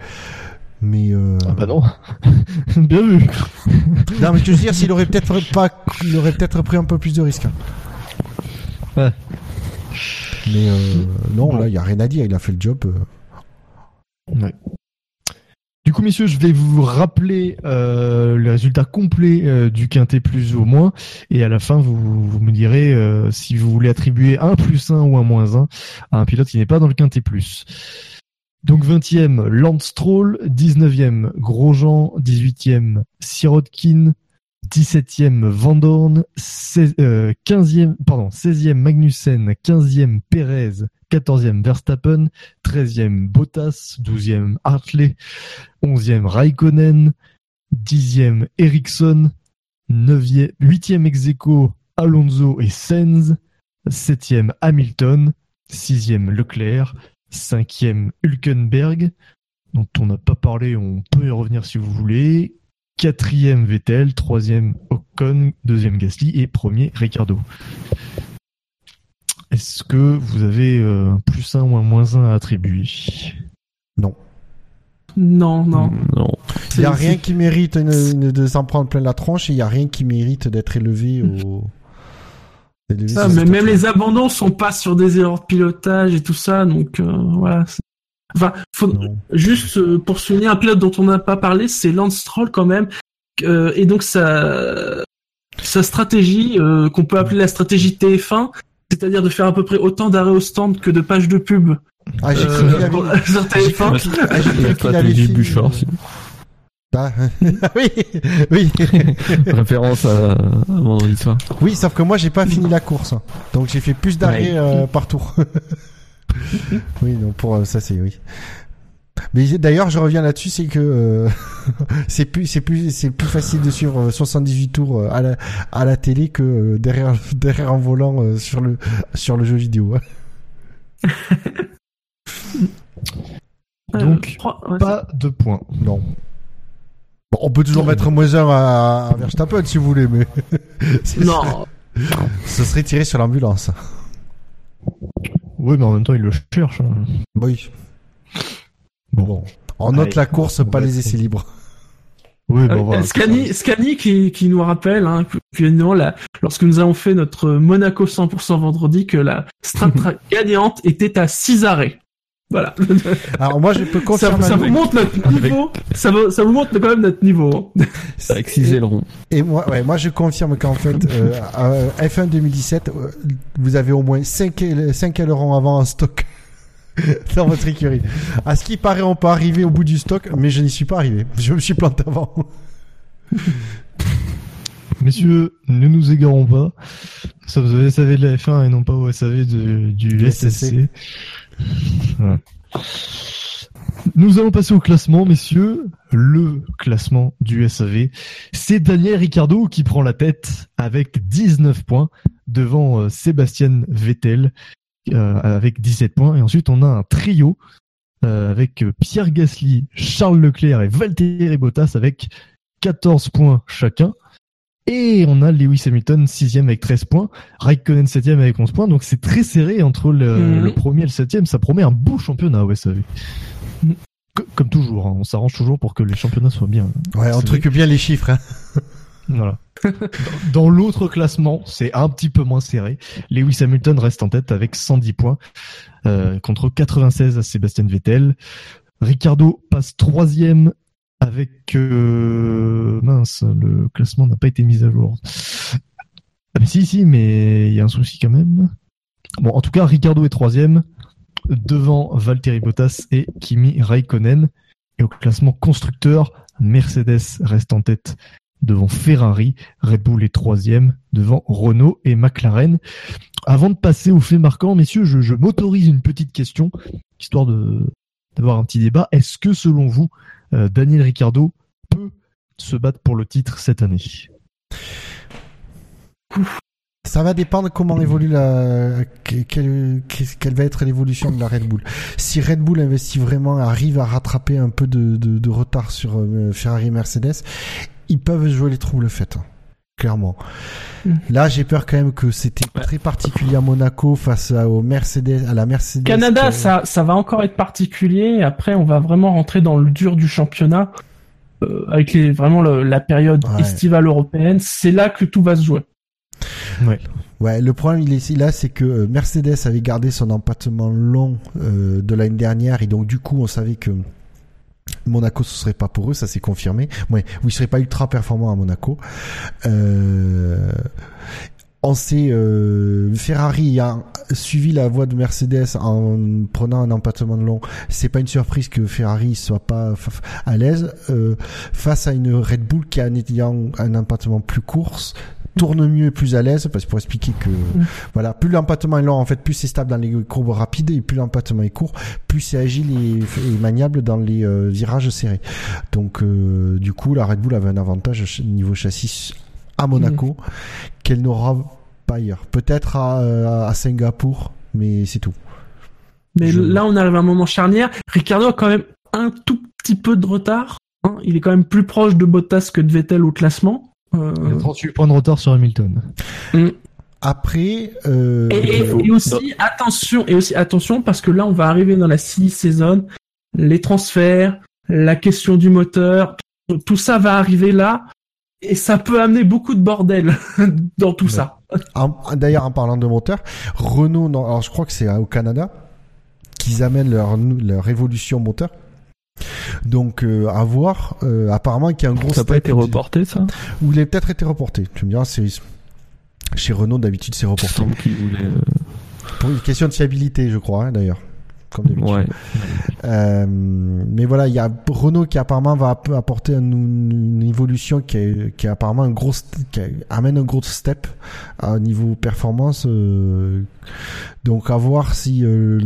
Mais Ah bah non. Bien vu. Non mais je veux dire, il aurait peut-être pris un peu plus de risques. Ouais. Mais non, là il y a rien à dire, il a fait le job. Ouais. Du coup, messieurs, je vais vous rappeler les résultats complets du quintet plus ou moins. Et à la fin, vous me direz si vous voulez attribuer un plus 1 ou un moins 1 à un pilote qui n'est pas dans le quintet plus. Donc 20e, Lance Stroll, 19e, Grosjean, 18e, Sirotkin, 17e Van Dorn, 16e Magnussen, 15e Pérez, 14e Verstappen, 13e Bottas, 12e Hartley, 11e Raikkonen, 10e Ericsson, 8e ex-aequo Alonso et Sainz, 7e Hamilton, 6e Leclerc, 5e Hülkenberg, dont on n'a pas parlé, on peut y revenir si vous voulez, 4e Vettel, 3e Ocon, 2e Gasly et 1er Ricciardo. Est-ce que vous avez un plus 1 ou un moins 1 à attribuer ? Non. Non. Il n'y a rien qui mérite de s'en prendre plein la tronche et il n'y a rien qui mérite d'être élevé au... Ça, mais même les abandons sont pas sur des erreurs de pilotage et tout ça, donc voilà. Enfin, juste pour souligner un pilote dont on n'a pas parlé, c'est Lance Stroll quand même, et donc sa stratégie qu'on peut appeler la stratégie TF1, c'est-à-dire de faire à peu près autant d'arrêts au stand que de pages de pub. Ah, j'ai cru qu'il avait sur TF1. J'ai cru qu'il avait du Bouchard. Ah oui. Référence à vendredi soir. Oui, sauf que moi j'ai pas fini la course, donc j'ai fait plus d'arrêts par tour. Oui, donc pour ça c'est oui. Mais d'ailleurs je reviens là-dessus, c'est que c'est plus facile de suivre 78 tours à la télé que derrière un volant sur le jeu vidéo. Donc pas de points. Non. Bon, on peut toujours mettre moins 1 à Verstappen si vous voulez, mais ce serait tiré sur l'ambulance. Oui, mais en même temps il le cherche. Oui. Bon. On note la course, pas les essais libres. Oui, bon voilà. Scani qui nous rappelle lorsque nous avons fait notre Monaco 100% vendredi, que la strat gagnante était à 6 arrêts. Voilà. Alors moi je peux confirmer. Ça vous montre notre niveau. Ça vous montre quand même notre niveau. C'est avec 6 ailerons. Et moi je confirme qu'en fait à F1 2017 vous avez au moins 5 ailerons avant en stock dans votre écurie. À ce qui paraît on peut arriver au bout du stock, mais je n'y suis pas arrivé. Je me suis planté avant. Messieurs, ne nous égarons pas. Ça vous avez SAV de la F1 et non pas au SAV du SSC. Voilà. Nous allons passer au classement, messieurs. Le classement du SAV, c'est Daniel Ricciardo qui prend la tête avec 19 points devant Sebastian Vettel avec 17 points, et ensuite on a un trio avec Pierre Gasly, Charles Leclerc et Valtteri Bottas avec 14 points chacun, et on a Lewis Hamilton 6ème avec 13 points, Raikkonen 7ème avec 11 points, donc c'est très serré entre le premier et le 7ème, ça promet un beau championnat au SAV. Comme toujours, on s'arrange toujours pour que les championnats soient bien. Ouais, on truque bien les chiffres. Voilà. Dans l'autre classement, c'est un petit peu moins serré. Lewis Hamilton reste en tête avec 110 points contre 96 à Sébastien Vettel. Ricciardo passe 3ème avec le classement n'a pas été mis à jour. Ah mais si, mais il y a un souci quand même. Bon, en tout cas, Ricciardo est 3ème devant Valtteri Bottas et Kimi Raikkonen. Et au classement constructeur, Mercedes reste en tête devant Ferrari, Red Bull est 3ème devant Renault et McLaren. Avant de passer aux faits marquants, messieurs, je m'autorise une petite question, histoire d'avoir un petit débat. Est-ce que, selon vous, Daniel Ricciardo peut se battre pour le titre cette année? Ça va dépendre comment évolue quelle va être l'évolution de la Red Bull. Si Red Bull investit vraiment, arrive à rattraper un peu de retard sur Ferrari et Mercedes, ils peuvent jouer les troubles faits. Clairement. Là, j'ai peur quand même que c'était très particulier à Monaco face à la Mercedes. Canada, ça va encore être particulier. Après, on va vraiment rentrer dans le dur du championnat, avec la période estivale européenne. C'est là que tout va se jouer. Ouais, le problème là, c'est que Mercedes avait gardé son empattement long de l'année dernière, et donc du coup, on savait que Monaco ce serait pas pour eux, ça s'est confirmé. Ouais, ils seraient pas ultra performants à Monaco. on sait, Ferrari a suivi la voie de Mercedes en prenant un empattement de long. C'est pas une surprise que Ferrari soit pas à l'aise face à une Red Bull qui, en ayant un empattement plus court, tourne mieux et plus à l'aise, parce que pour expliquer que voilà, plus l'empattement est long, en fait, plus c'est stable dans les courbes rapides, et plus l'empattement est court, plus c'est agile et maniable dans les virages serrés. Donc du coup, la Red Bull avait un avantage niveau châssis à Monaco qu'elle n'aura pas ailleurs. Peut-être à Singapour, mais c'est tout. Mais là, on arrive à un moment charnière. Ricciardo a quand même un tout petit peu de retard. Hein. Il est quand même plus proche de Bottas que de Vettel au classement. 38 points de retard sur Hamilton. Après, et aussi attention parce que là on va arriver dans la silly season, les transferts, la question du moteur, tout ça va arriver là et ça peut amener beaucoup de bordel dans tout ça. D'ailleurs, en parlant de moteur, Renault, alors je crois que c'est au Canada qu'ils amènent leur évolution moteur. Donc à voir, apparemment qu'il y a un gros... Ça n'a pas été reporté, ça ? Ou il a peut-être été reporté. Tu me diras, c'est... chez Renault d'habitude c'est reporté. Pour une question de fiabilité, je crois, hein, d'ailleurs. Comme d'habitude. Ouais. Mais voilà, il y a Renault qui apparemment va apporter une évolution qui est apparemment un gros, qui amène un gros step à niveau performance. Donc à voir si le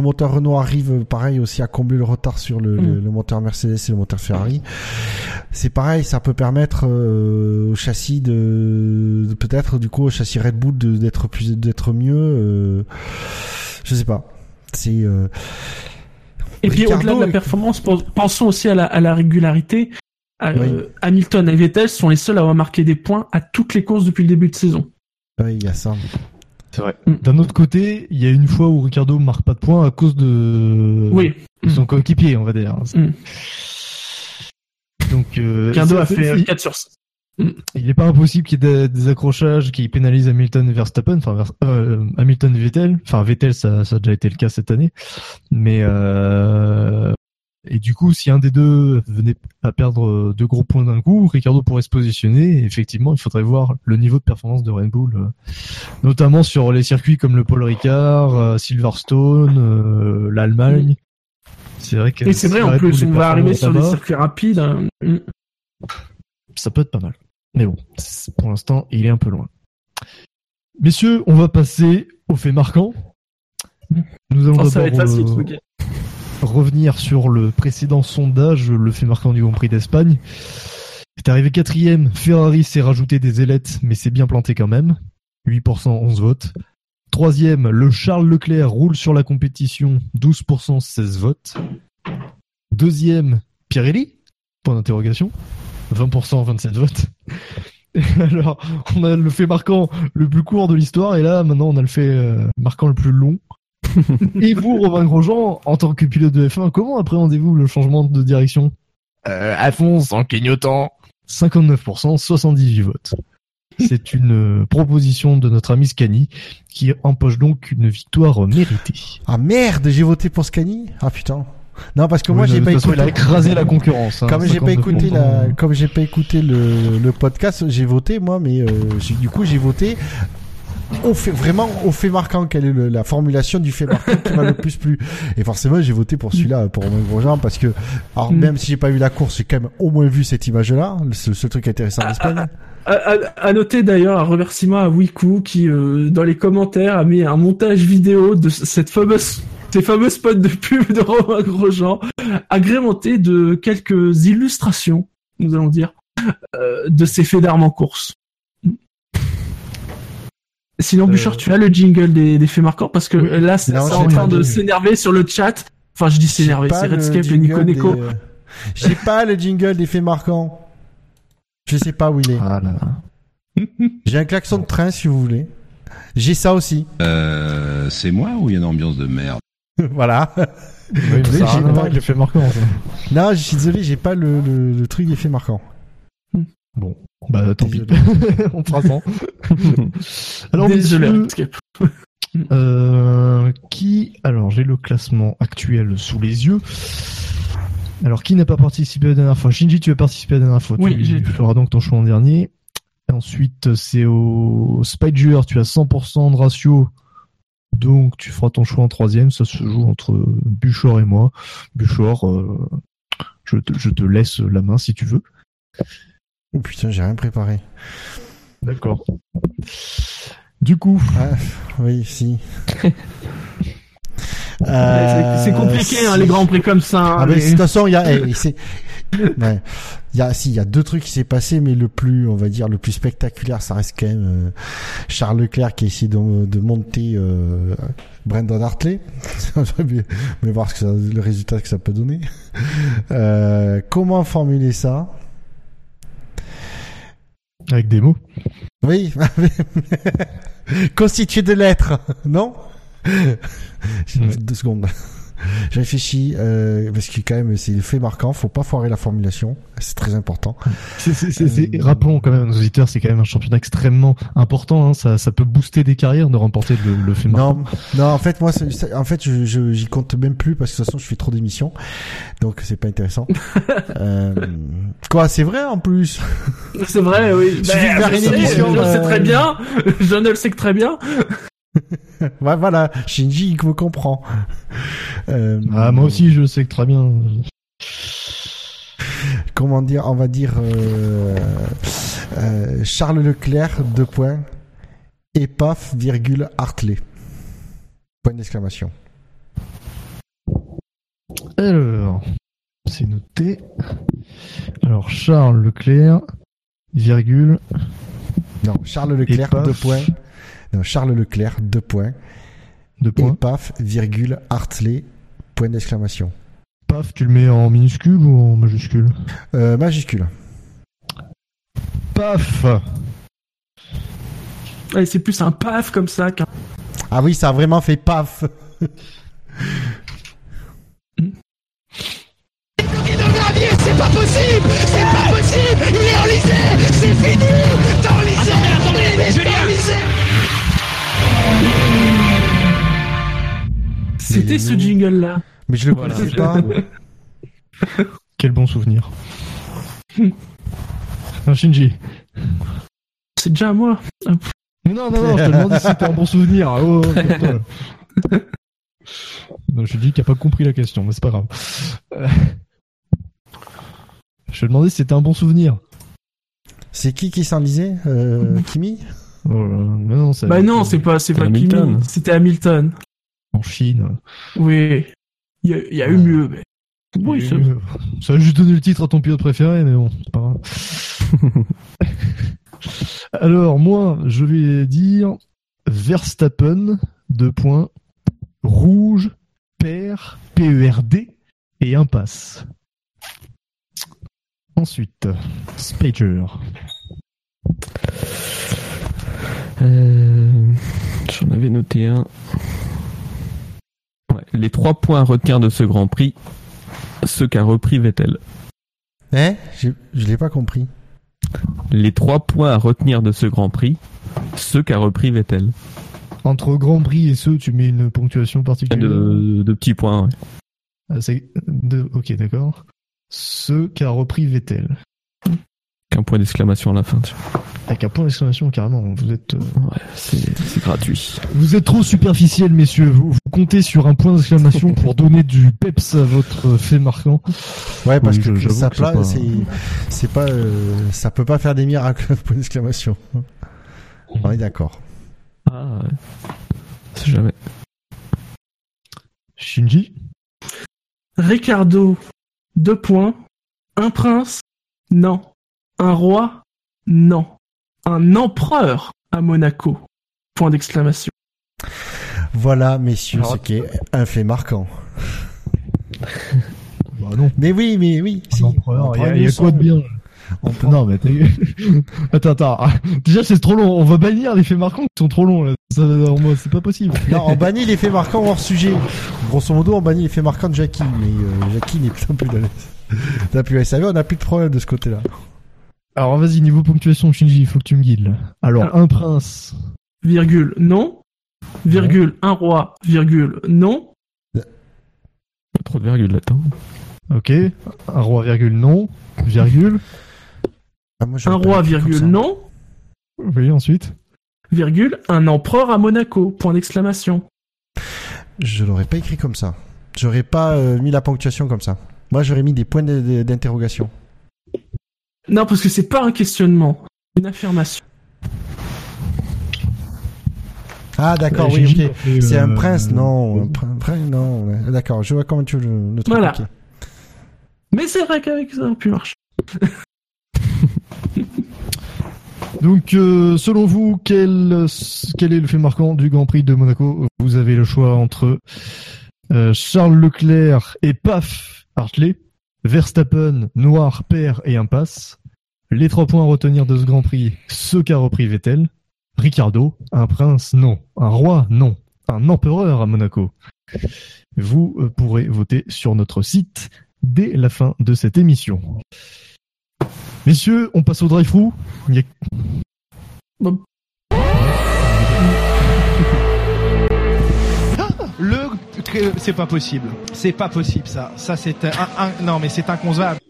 moteur Renault arrive pareil aussi à combler le retard sur le moteur Mercedes et le moteur Ferrari. C'est pareil, ça peut permettre au châssis de peut-être du coup au châssis Red Bull d'être mieux. Je sais pas. Et puis au-delà de la performance, pensons aussi à la régularité. Hamilton et Vettel sont les seuls à avoir marqué des points à toutes les courses depuis le début de saison. Oui, il y a ça. C'est vrai. D'un autre côté, il y a une fois où Ricciardo marque pas de points à cause de son coéquipier, on va dire. Donc Ricciardo a fait 4 sur 6. Il n'est pas impossible qu'il y ait des accrochages qui pénalisent Hamilton et Verstappen, Hamilton et Vettel. Enfin, Vettel, ça a déjà été le cas cette année. Mais et du coup, si un des deux venait à perdre 2 gros points d'un coup, Ricciardo pourrait se positionner. Et effectivement, il faudrait voir le niveau de performance de Red Bull, notamment sur les circuits comme le Paul Ricard, Silverstone, l'Allemagne. C'est vrai que. Et c'est vrai en plus, on va arriver sur des circuits rapides. Hein. Ça peut être pas mal. Mais bon, pour l'instant, il est un peu loin. Messieurs, on va passer aux faits marquants. Nous allons revenir sur le précédent sondage, le fait marquant du Grand Prix d'Espagne. C'est arrivé 4ème, Ferrari s'est rajouté des ailettes, mais s'est bien planté quand même. 8%, 11 votes. 3ème, le Charles Leclerc roule sur la compétition, 12%, 16 votes. 2ème, Pirelli, point d'interrogation. 20%, 27 votes. Et alors, on a le fait marquant le plus court de l'histoire, et là, maintenant, on a le fait marquant le plus long. Et vous, Romain Grosjean, en tant que pilote de F1, comment appréhendez-vous le changement de direction ? À fond, sans clignotant. 59%, 78 votes. C'est une proposition de notre ami Scani, qui empoche donc une victoire méritée. Ah merde, j'ai voté pour Scani ? Ah putain. Non, parce que moi j'ai pas écouté. Il a écrasé la concurrence. Hein, comme j'ai pas écouté le podcast, j'ai voté moi, mais du coup j'ai voté. Au fait marquant, quelle est la formulation du fait marquant qui m'a le plus plu. Et forcément, j'ai voté pour celui-là, pour Romain Grosjean, parce que, alors même si j'ai pas vu la course, j'ai quand même au moins vu cette image-là, ce truc intéressant d'Espagne. À noter d'ailleurs un remerciement à Wiku qui, dans les commentaires, a mis un montage vidéo de ces fameux spots de pub de Romain Grosjean, agrémenté de quelques illustrations, nous allons dire, de ces faits d'armes en course. Sinon, Bouchard, tu as le jingle des faits marquants parce que là, c'est en train de s'énerver sur le chat. Enfin, je dis s'énerver, c'est Redscape et Nico Neko. J'ai pas le jingle des faits marquants. Je sais pas où il est. Ah là là. J'ai un klaxon de train si vous voulez. J'ai ça aussi. C'est moi ou il y a une ambiance de merde ? Voilà. Oui, ça j'ai pas le fait marquant. Non, je suis désolé, j'ai pas le truc des faits marquants. Bon, bah tant pis, on prend ça. Alors, désolé. Alors, j'ai le classement actuel sous les yeux. Alors, qui n'a pas participé la dernière fois ? Shinji, tu as participé la dernière fois. Oui, tu feras donc ton choix en dernier. Ensuite, c'est au Spider, tu as 100% de ratio. Donc, tu feras ton choix en troisième. Ça se joue entre Buchor et moi. Buchor, je te laisse la main si tu veux. Oh putain, j'ai rien préparé. D'accord. Du coup... Ah, oui, si. C'est compliqué, si. Hein, les grands prix comme ça. Hein, ah mais... De toute façon, il y a... Ouais. Il y a deux trucs qui s'est passé, mais le plus, on va dire, le plus spectaculaire, ça reste quand même Charles Leclerc qui a essayé de monter Brendon Hartley. Mais voir ce que ça, le résultat que ça peut donner. Comment formuler ça? Avec des mots. Oui. Constitué de lettres, non? Deux secondes. Je réfléchis parce que quand même c'est le fait marquant, faut pas foirer la formulation, c'est très important. Rappelons quand même à nos auditeurs, c'est quand même un championnat extrêmement important, hein, ça peut booster des carrières de remporter le fait marquant. Non, en fait moi en fait je j'y compte même plus parce que de toute façon je fais trop d'émissions, donc c'est pas intéressant. Quoi, c'est vrai en plus. C'est vrai, oui. Je sais très bien, je ne le sais que très bien. Ouais, voilà, Shinji il vous comprend. Moi aussi je sais que très bien. Comment dire, on va dire Charles Leclerc, 2 points, et paf, virgule, Hartley. Point d'exclamation. Alors, c'est noté. Alors Charles Leclerc, virgule. Non, Charles Leclerc, 2 points. Charles Leclerc, 2 points. 2 points. Et paf, virgule, Hartley, point d'exclamation. Paf, tu le mets en minuscule ou en majuscule ? Majuscule. Paf. Ouais, c'est plus un paf comme ça qu'un... Ah oui, ça a vraiment fait paf. C'est pas possible! C'est pas possible! Il est enlisé! C'est fini! Dans l'isée! Attendez, Julien! C'était ce jingle-là. Mais je le connaissais pas. Quel bon souvenir. Non, Shinji. C'est déjà à moi. Non, je te demandais si c'était un bon souvenir. Oh, toi. Non, je dis qu'il n'a pas compris la question, mais c'est pas grave. Je te demandais si c'était un bon souvenir. C'est qui s'enlisait Kimi? Non, c'est pas Hamilton. Kimi. C'était Hamilton. En Chine. Oui. Il y a eu mieux. Mais... Oui, ça a juste donné le titre à ton pilote préféré, mais bon, c'est pas grave. Alors, moi, je vais dire Verstappen, 2 points, rouge, pair, PERD et impasse. Ensuite, Spager. J'en avais noté un. Ouais, les 3 points à retenir de ce Grand Prix, ce qu'a repris Vettel. Je l'ai pas compris. Les 3 points à retenir de ce Grand Prix, ce qu'a repris Vettel. Entre Grand Prix et ce, tu mets une ponctuation particulière. De petits points, ouais. Ok, d'accord. Ce qu'a repris Vettel. Qu'un point d'exclamation à la fin. Avec un point d'exclamation, carrément. Vous êtes. Ouais, c'est gratuit. Vous êtes trop superficiel, messieurs. Vous comptez sur un point d'exclamation pour donner du peps à votre fait marquant. Ouais, parce que ça plat, pas... c'est pas. Ça peut pas faire des miracles. Point d'exclamation. On est d'accord. Ah ouais. C'est jamais. Shinji. Ricardo. 2 points. Un prince? Non. Un roi? Non. Un empereur à Monaco. Point d'exclamation. Voilà, messieurs, alors, ce qui est un fait marquant. Bah non. Mais oui. Si. Empereur, il y a quoi de bien? Non, mais attends. Déjà, c'est trop long. On va bannir les faits marquants qui sont trop longs. Là. Ça, c'est pas possible. Non, on bannit les faits marquants hors sujet. Grosso modo, on bannit les faits marquants de Jackie. Mais Jackie n'est plus à l'aise. T'as plus à SAV, on a plus de problème de ce côté-là. Alors, vas-y, niveau ponctuation, Shinji, il faut que tu me guides. Alors, un prince. Virgule, non. Virgule, un roi. Virgule, non. Pas trop de virgule là-dedans. Ok. Un roi, virgule, non. Virgule. Ah, moi, un roi, virgule, non. Oui, ensuite. Virgule, un empereur à Monaco, point d'exclamation. Je l'aurais pas écrit comme ça. J'aurais pas mis la ponctuation comme ça. Moi, j'aurais mis des points d'interrogation. Non, parce que c'est pas un questionnement, c'est une affirmation. Ah, d'accord, oui, ok. C'est un prince, non. Non, d'accord, je vois comment tu le trouves. Voilà. Okay. Mais c'est vrai qu'avec ça, on peut marcher. Donc, selon vous, quel est le fait marquant du Grand Prix de Monaco? Vous avez le choix entre Charles Leclerc et paf, Hartley, Verstappen, noir, père et impasse. Les trois points à retenir de ce Grand Prix, ce qu'a repris Vettel. Ricardo, un prince, non. Un roi, non. Un empereur à Monaco. Vous pourrez voter sur notre site dès la fin de cette émission. Messieurs, on passe au drive-thru. Bon. C'est pas possible. C'est pas possible, ça. Ça, c'est non, mais c'est inconcevable.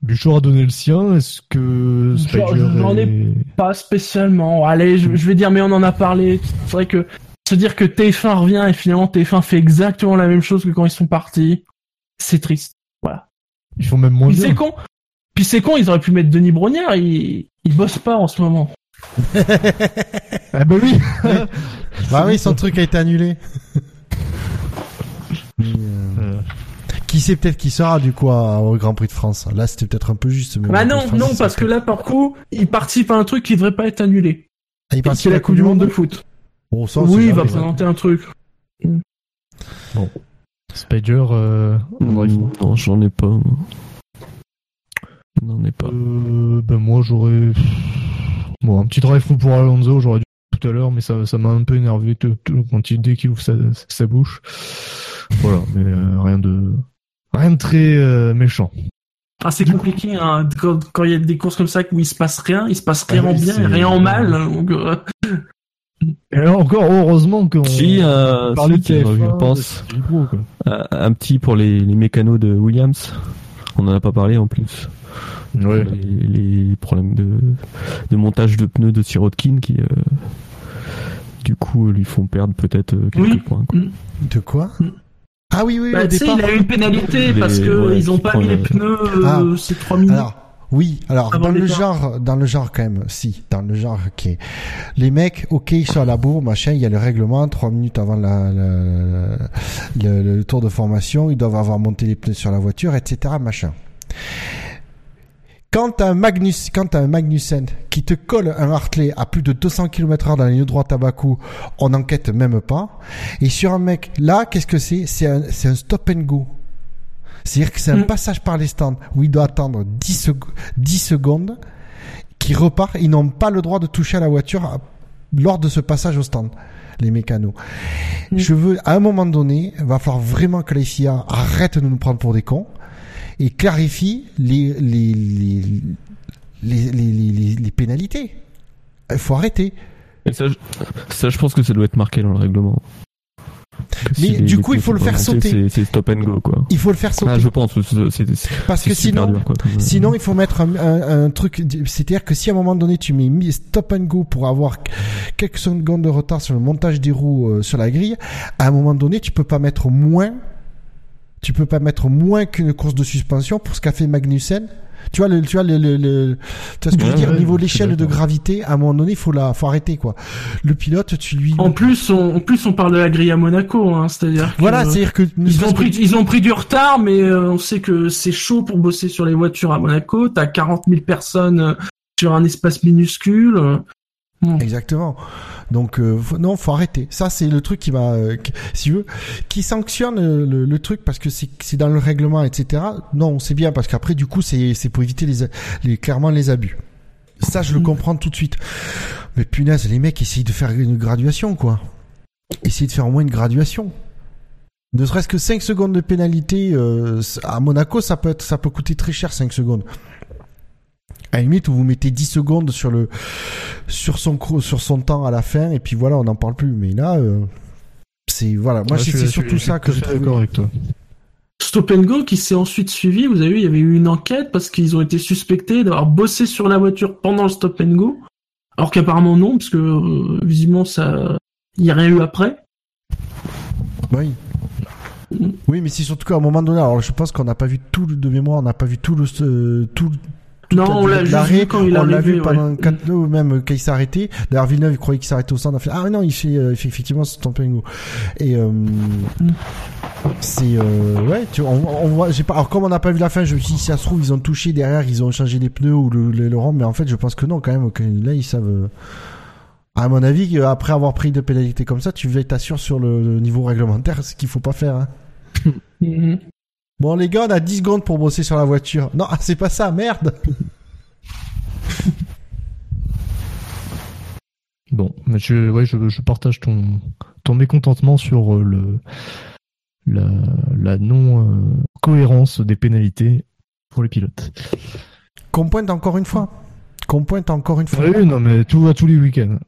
Buchor a donné le sien, est-ce que... J'en ai pas spécialement, allez, je vais dire, mais on en a parlé, c'est vrai que se dire que TF1 revient et finalement TF1 fait exactement la même chose que quand ils sont partis, c'est triste, voilà. Ils font même moins bien. C'est con, puis c'est con, ils auraient pu mettre Denis Brognard, il bosse pas en ce moment. Ah bah oui. Bah oui, son truc a été annulé. Qui sait peut-être qui sera du coup au Grand Prix de France. Là, c'était peut-être un peu juste. Mais bah non, parce que là, par coup, il participe à un truc qui devrait pas être annulé. Ah, il participe à la Coupe du Monde de foot. Bon, ça, oui, il va présenter un truc. Bon. Spider, non, j'en ai pas. N'en ai pas. Moi, j'aurais. Bon, un petit drive-thru pour Alonso, j'aurais dû tout à l'heure, mais ça m'a un peu énervé quand dès qu'il ouvre sa bouche. Voilà, mais rien de très méchant. Ah, c'est compliqué, hein, quand il y a des courses comme ça où il se passe rien en bien, rien en mal. Donc, Et là encore, heureusement qu'on parlait de TF1, je pense. Un petit pour les mécanos de Williams, on en a pas parlé en plus. Ouais. Les problèmes de montage de pneus de Sirotkin qui du coup lui font perdre peut-être quelques points. Quoi. De quoi? Ah oui, bah, au départ. Il a eu une pénalité parce que ils ont pas mis les pneus ces 3 minutes. Alors, oui, alors dans le genre quand même, si, dans le genre OK. Les mecs, OK, ils sont à la bourre, machin, il y a le règlement 3 minutes avant le tour de formation, ils doivent avoir monté les pneus sur la voiture, etc., machin. Quand un Magnussen qui te colle un Hartley à plus de 200 km/h dans la ligne droite à bas coup, on n'enquête même pas. Et sur un mec, là, qu'est-ce que c'est? C'est un stop and go. C'est-à-dire que c'est un passage par les stands où il doit attendre 10 secondes qui repart. Ils n'ont pas le droit de toucher à la voiture lors de ce passage au stand. Les mécanos. Je veux, à un moment donné, va falloir vraiment que la FIA arrête de nous prendre pour des cons. Et clarifie les pénalités. Il faut arrêter. Et ça, je pense que ça doit être marqué dans le règlement. Mais si du coup, il faut le faire sauter. C'est stop and go, quoi. Il faut le faire sauter. Ah, je pense. Parce que sinon, il faut mettre un truc. C'est-à-dire que si à un moment donné, tu mets stop and go pour avoir quelques secondes de retard sur le montage des roues sur la grille, à un moment donné, tu peux pas mettre moins. Tu peux pas mettre moins qu'une course de suspension pour ce qu'a fait Magnussen. Tu vois ce que je veux dire, niveau l'échelle de gravité, à un moment donné, faut arrêter, quoi. Le pilote, tu lui... En plus, on parle de la grille à Monaco, hein, c'est-à-dire que... Voilà, c'est-à-dire que... Ils ont pris du retard, mais on sait que c'est chaud pour bosser sur les voitures à Monaco. T'as 40 000 personnes sur un espace minuscule. Exactement. Donc non, faut arrêter. Ça c'est le truc qui va, si tu veux, qui sanctionne le truc parce que c'est dans le règlement, etc. Non, c'est bien parce qu'après du coup c'est pour éviter clairement les abus. Ça je le comprends tout de suite. Mais punaise, les mecs essayent de faire une graduation quoi. Essayent de faire au moins une graduation. Ne serait-ce que 5 secondes de pénalité à Monaco, ça peut coûter très cher 5 secondes. À la limite, où vous mettez 10 secondes sur son temps à la fin, et puis voilà, on n'en parle plus. Mais là, c'est, voilà. Moi, c'est surtout ça que je trouve correct. Stop and Go qui s'est ensuite suivi, vous avez vu, il y avait eu une enquête parce qu'ils ont été suspectés d'avoir bossé sur la voiture pendant le Stop and Go. Alors qu'apparemment non, parce que visiblement ça, il n'y a rien eu après. Oui. Oui, mais c'est surtout qu'à un moment donné, alors je pense qu'on n'a pas vu tout le, de mémoire, on n'a pas vu tout le non, on l'a vu quand il a arrivé, pendant 4 nœuds, même quand il s'est arrêté. D'ailleurs, Villeneuve, il croyait qu'il s'arrêtait au centre. Ah non, il fait effectivement se tromper un coup. Et c'est ouais, tu vois, on voit, j'ai pas. Alors comme on n'a pas vu la fin, je me suis dit, si ça se trouve, ils ont touché derrière, ils ont changé les pneus ou le rang, mais en fait, je pense que non, quand même. Là, ils savent. À mon avis, après avoir pris des pénalités comme ça, tu t'assures sur le niveau réglementaire, ce qu'il faut pas faire. Hein. Mm-hmm. Bon, les gars, on a 10 secondes pour bosser sur la voiture. Non, c'est pas ça, merde. Bon, mais je partage ton mécontentement sur la non-cohérence des pénalités pour les pilotes. Qu'on pointe encore une fois. Oui, non, mais tout à tous les week-ends.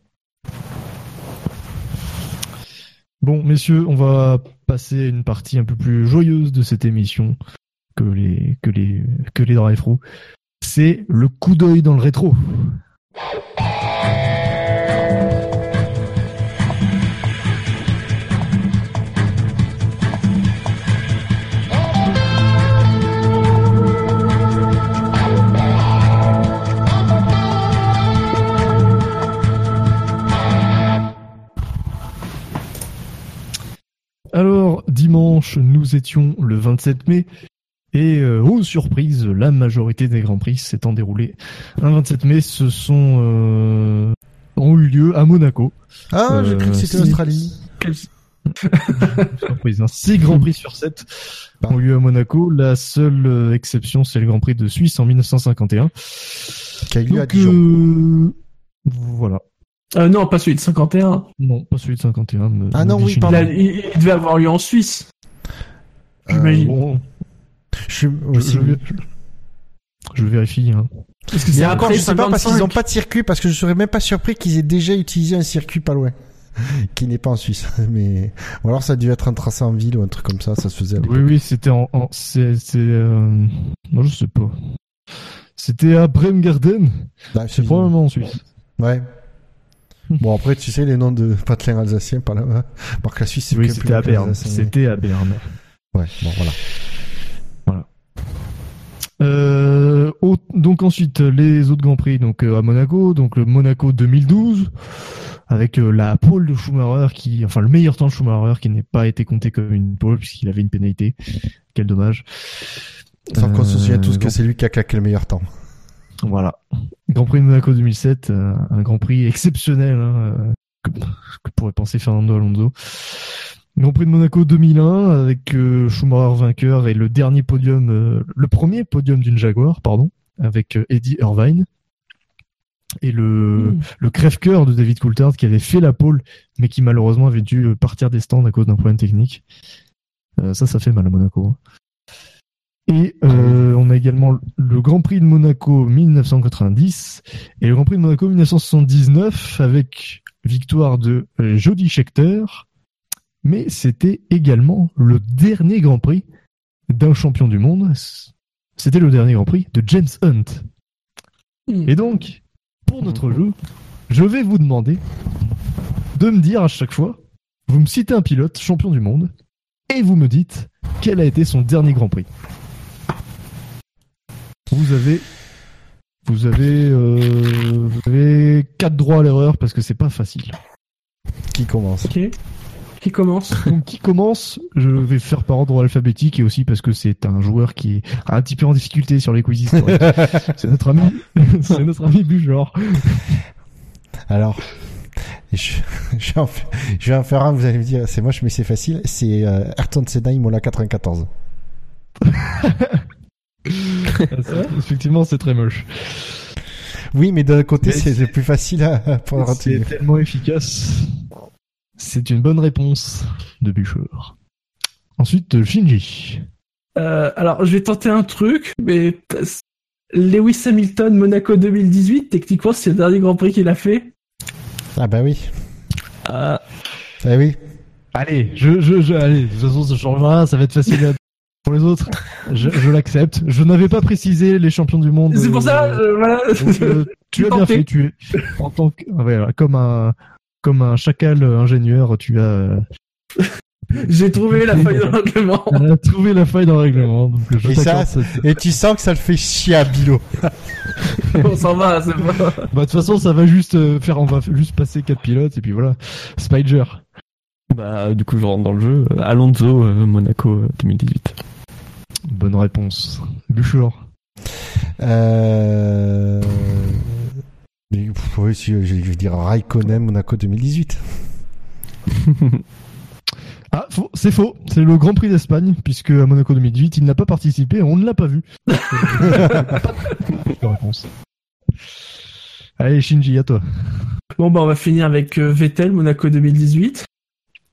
Bon, messieurs, on va passer à une partie un peu plus joyeuse de cette émission que les drive-thru. C'est le coup d'œil dans le rétro. Alors, dimanche, nous étions le 27 mai et, aux surprises, la majorité des Grands Prix s'étant déroulés un 27 mai, ont eu lieu à Monaco. Ah, j'ai cru que c'était l'Australie. Surprise, hein. 6 Grands Prix sur 7 ont lieu à Monaco. La seule exception, c'est le Grand Prix de Suisse en 1951. Qui a eu lieu à Dijon. Voilà. Non, pas celui de 51. Non, pas celui de 51. Mais ah non, oui, pardon. Il devait avoir lieu en Suisse. J'imagine. Bon. Je vérifie. Hein. Parce que c'est encore, je sais pas, parce qu'ils n'ont pas de circuit, parce que je serais même pas surpris qu'ils aient déjà utilisé un circuit pas loin, qui n'est pas en Suisse. Mais ou alors ça a dû être un tracé en ville ou un truc comme ça. Ça se faisait. À l'époque. Oui, c'était en... non, je sais pas. C'était à Bremgarten. Bah, c'est probablement en Suisse. Ouais. Bon, après, tu sais, les noms de patelins alsaciens par là-bas. Parce que la Suisse, c'est oui, c'était à Berne. C'était à Berne. Ouais, bon, voilà. Donc, ensuite, les autres Grands Prix, donc, à Monaco. Donc, le Monaco 2012. Avec la pole de Schumacher le meilleur temps de Schumacher qui n'est pas été compté comme une pole puisqu'il avait une pénalité. Quel dommage. Sans qu'on se souvienne tous que c'est lui qui a claqué le meilleur temps. Voilà. Grand Prix de Monaco 2007, un Grand Prix exceptionnel, hein, que pourrait penser Fernando Alonso. Grand Prix de Monaco 2001 avec Schumacher vainqueur et le dernier podium, le premier podium d'une Jaguar, pardon, avec Eddie Irvine et le crève-cœur de David Coulthard qui avait fait la pole mais qui malheureusement avait dû partir des stands à cause d'un problème technique. Ça fait mal à Monaco. Hein. Et on a également le Grand Prix de Monaco 1990 et le Grand Prix de Monaco 1979 avec victoire de Jody Scheckter. Mais c'était également le dernier Grand Prix d'un champion du monde. C'était le dernier Grand Prix de James Hunt. Et donc, pour notre jeu, je vais vous demander de me dire à chaque fois, vous me citez un pilote champion du monde et vous me dites quel a été son dernier Grand Prix. Vous avez 4 droits à l'erreur parce que c'est pas facile. Qui commence ? Okay. Qui commence ? Donc qui commence ? Je vais faire par ordre alphabétique et aussi parce que c'est un joueur qui est un petit peu en difficulté sur les quiz historiques. C'est notre ami Bujor. Alors, je vais en faire un. Vous allez me dire, c'est moche mais c'est facile. C'est Ayrton Senna Imola 94. Ça, effectivement, c'est très moche. Oui, mais d'un côté, c'est plus facile à prendre. C'est tellement efficace. C'est une bonne réponse de Bouchard. Ensuite, Shinji. Alors, je vais tenter un truc, mais Lewis Hamilton, Monaco 2018, techniquement, c'est le dernier Grand Prix qu'il a fait. Ah bah oui. Ah oui. Allez, de toute façon, ça changera, ça va être facile à... Pour les autres, je l'accepte. Je n'avais pas précisé les champions du monde. C'est pour ça, voilà. Donc, tu as bien fait. Tu es en tant que, ouais, comme un chacal ingénieur, tu as. J'ai trouvé la faille dans le règlement. On a trouvé la faille dans le règlement. Donc et tu sens que ça le fait chier à Bilo. On s'en va, c'est pas. Bah, de toute façon, ça va juste faire, on va juste passer 4 pilotes et puis voilà. Spider. Bah, du coup, je rentre dans le jeu. Alonso, Monaco 2018. Bonne réponse. Bouchard. Oui, je vais dire Raikkonen, Monaco 2018. Ah, c'est faux. C'est le Grand Prix d'Espagne, puisque à Monaco 2018, il n'a pas participé et on ne l'a pas vu. Réponse. Allez, Shinji, à toi. Bon, bah, on va finir avec Vettel, Monaco 2018.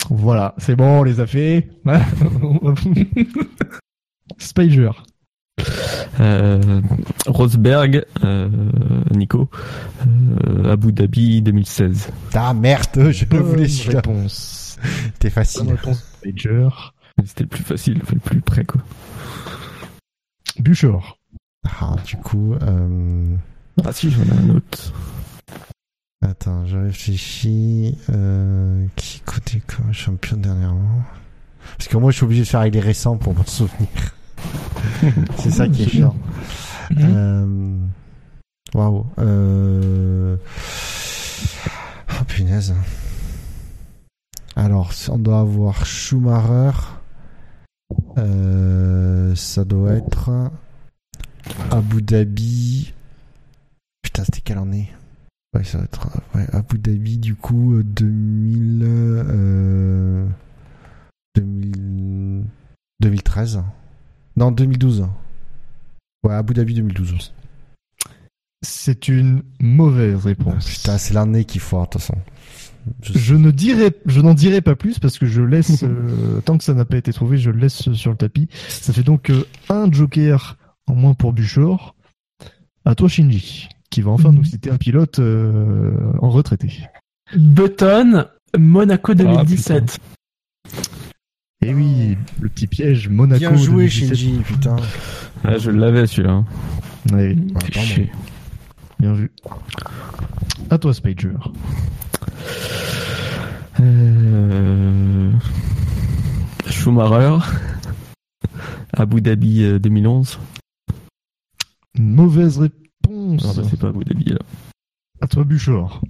Voilà, c'est bon, on les a fait. Spider. Rosberg, Nico, Abu Dhabi 2016. Ah merde, je voulais celui-là. C'était facile. Spider. C'était le plus facile, le plus près quoi. Buchor. Ah, du coup. Ah si, j'en ai un autre. Attends, je réfléchis. Qui coûtait quoi champion dernièrement? Parce que moi, je suis obligé de faire avec les récents pour m'en souvenir. C'est ça qui est chiant. Waouh. Oh punaise. Alors, on doit avoir Schumacher. Ça doit être Abu Dhabi. Putain, c'était quelle année? Ouais, ça va être Abu Dhabi du coup 2013. Non, 2012. Ouais, Abu Dhabi 2012. C'est une mauvaise réponse. Putain, c'est l'année qu'il faut, de toute façon. Je n'en dirai pas plus parce que je laisse tant que ça n'a pas été trouvé, je laisse sur le tapis. Ça fait donc un joker en moins pour Buchor. À toi Shinji, qui va enfin nous citer un pilote en retraité. Button, Monaco 2017. Et oui, le petit piège Monaco. Bien joué 2017. Shinji, putain. Ah, je l'avais celui-là. Ouais, bien vu. À toi Spider. Schumacher, Abu Dhabi 2011. Mauvaise réponse. Non, bah c'est pas Abu Dhabi là. À toi Buchor.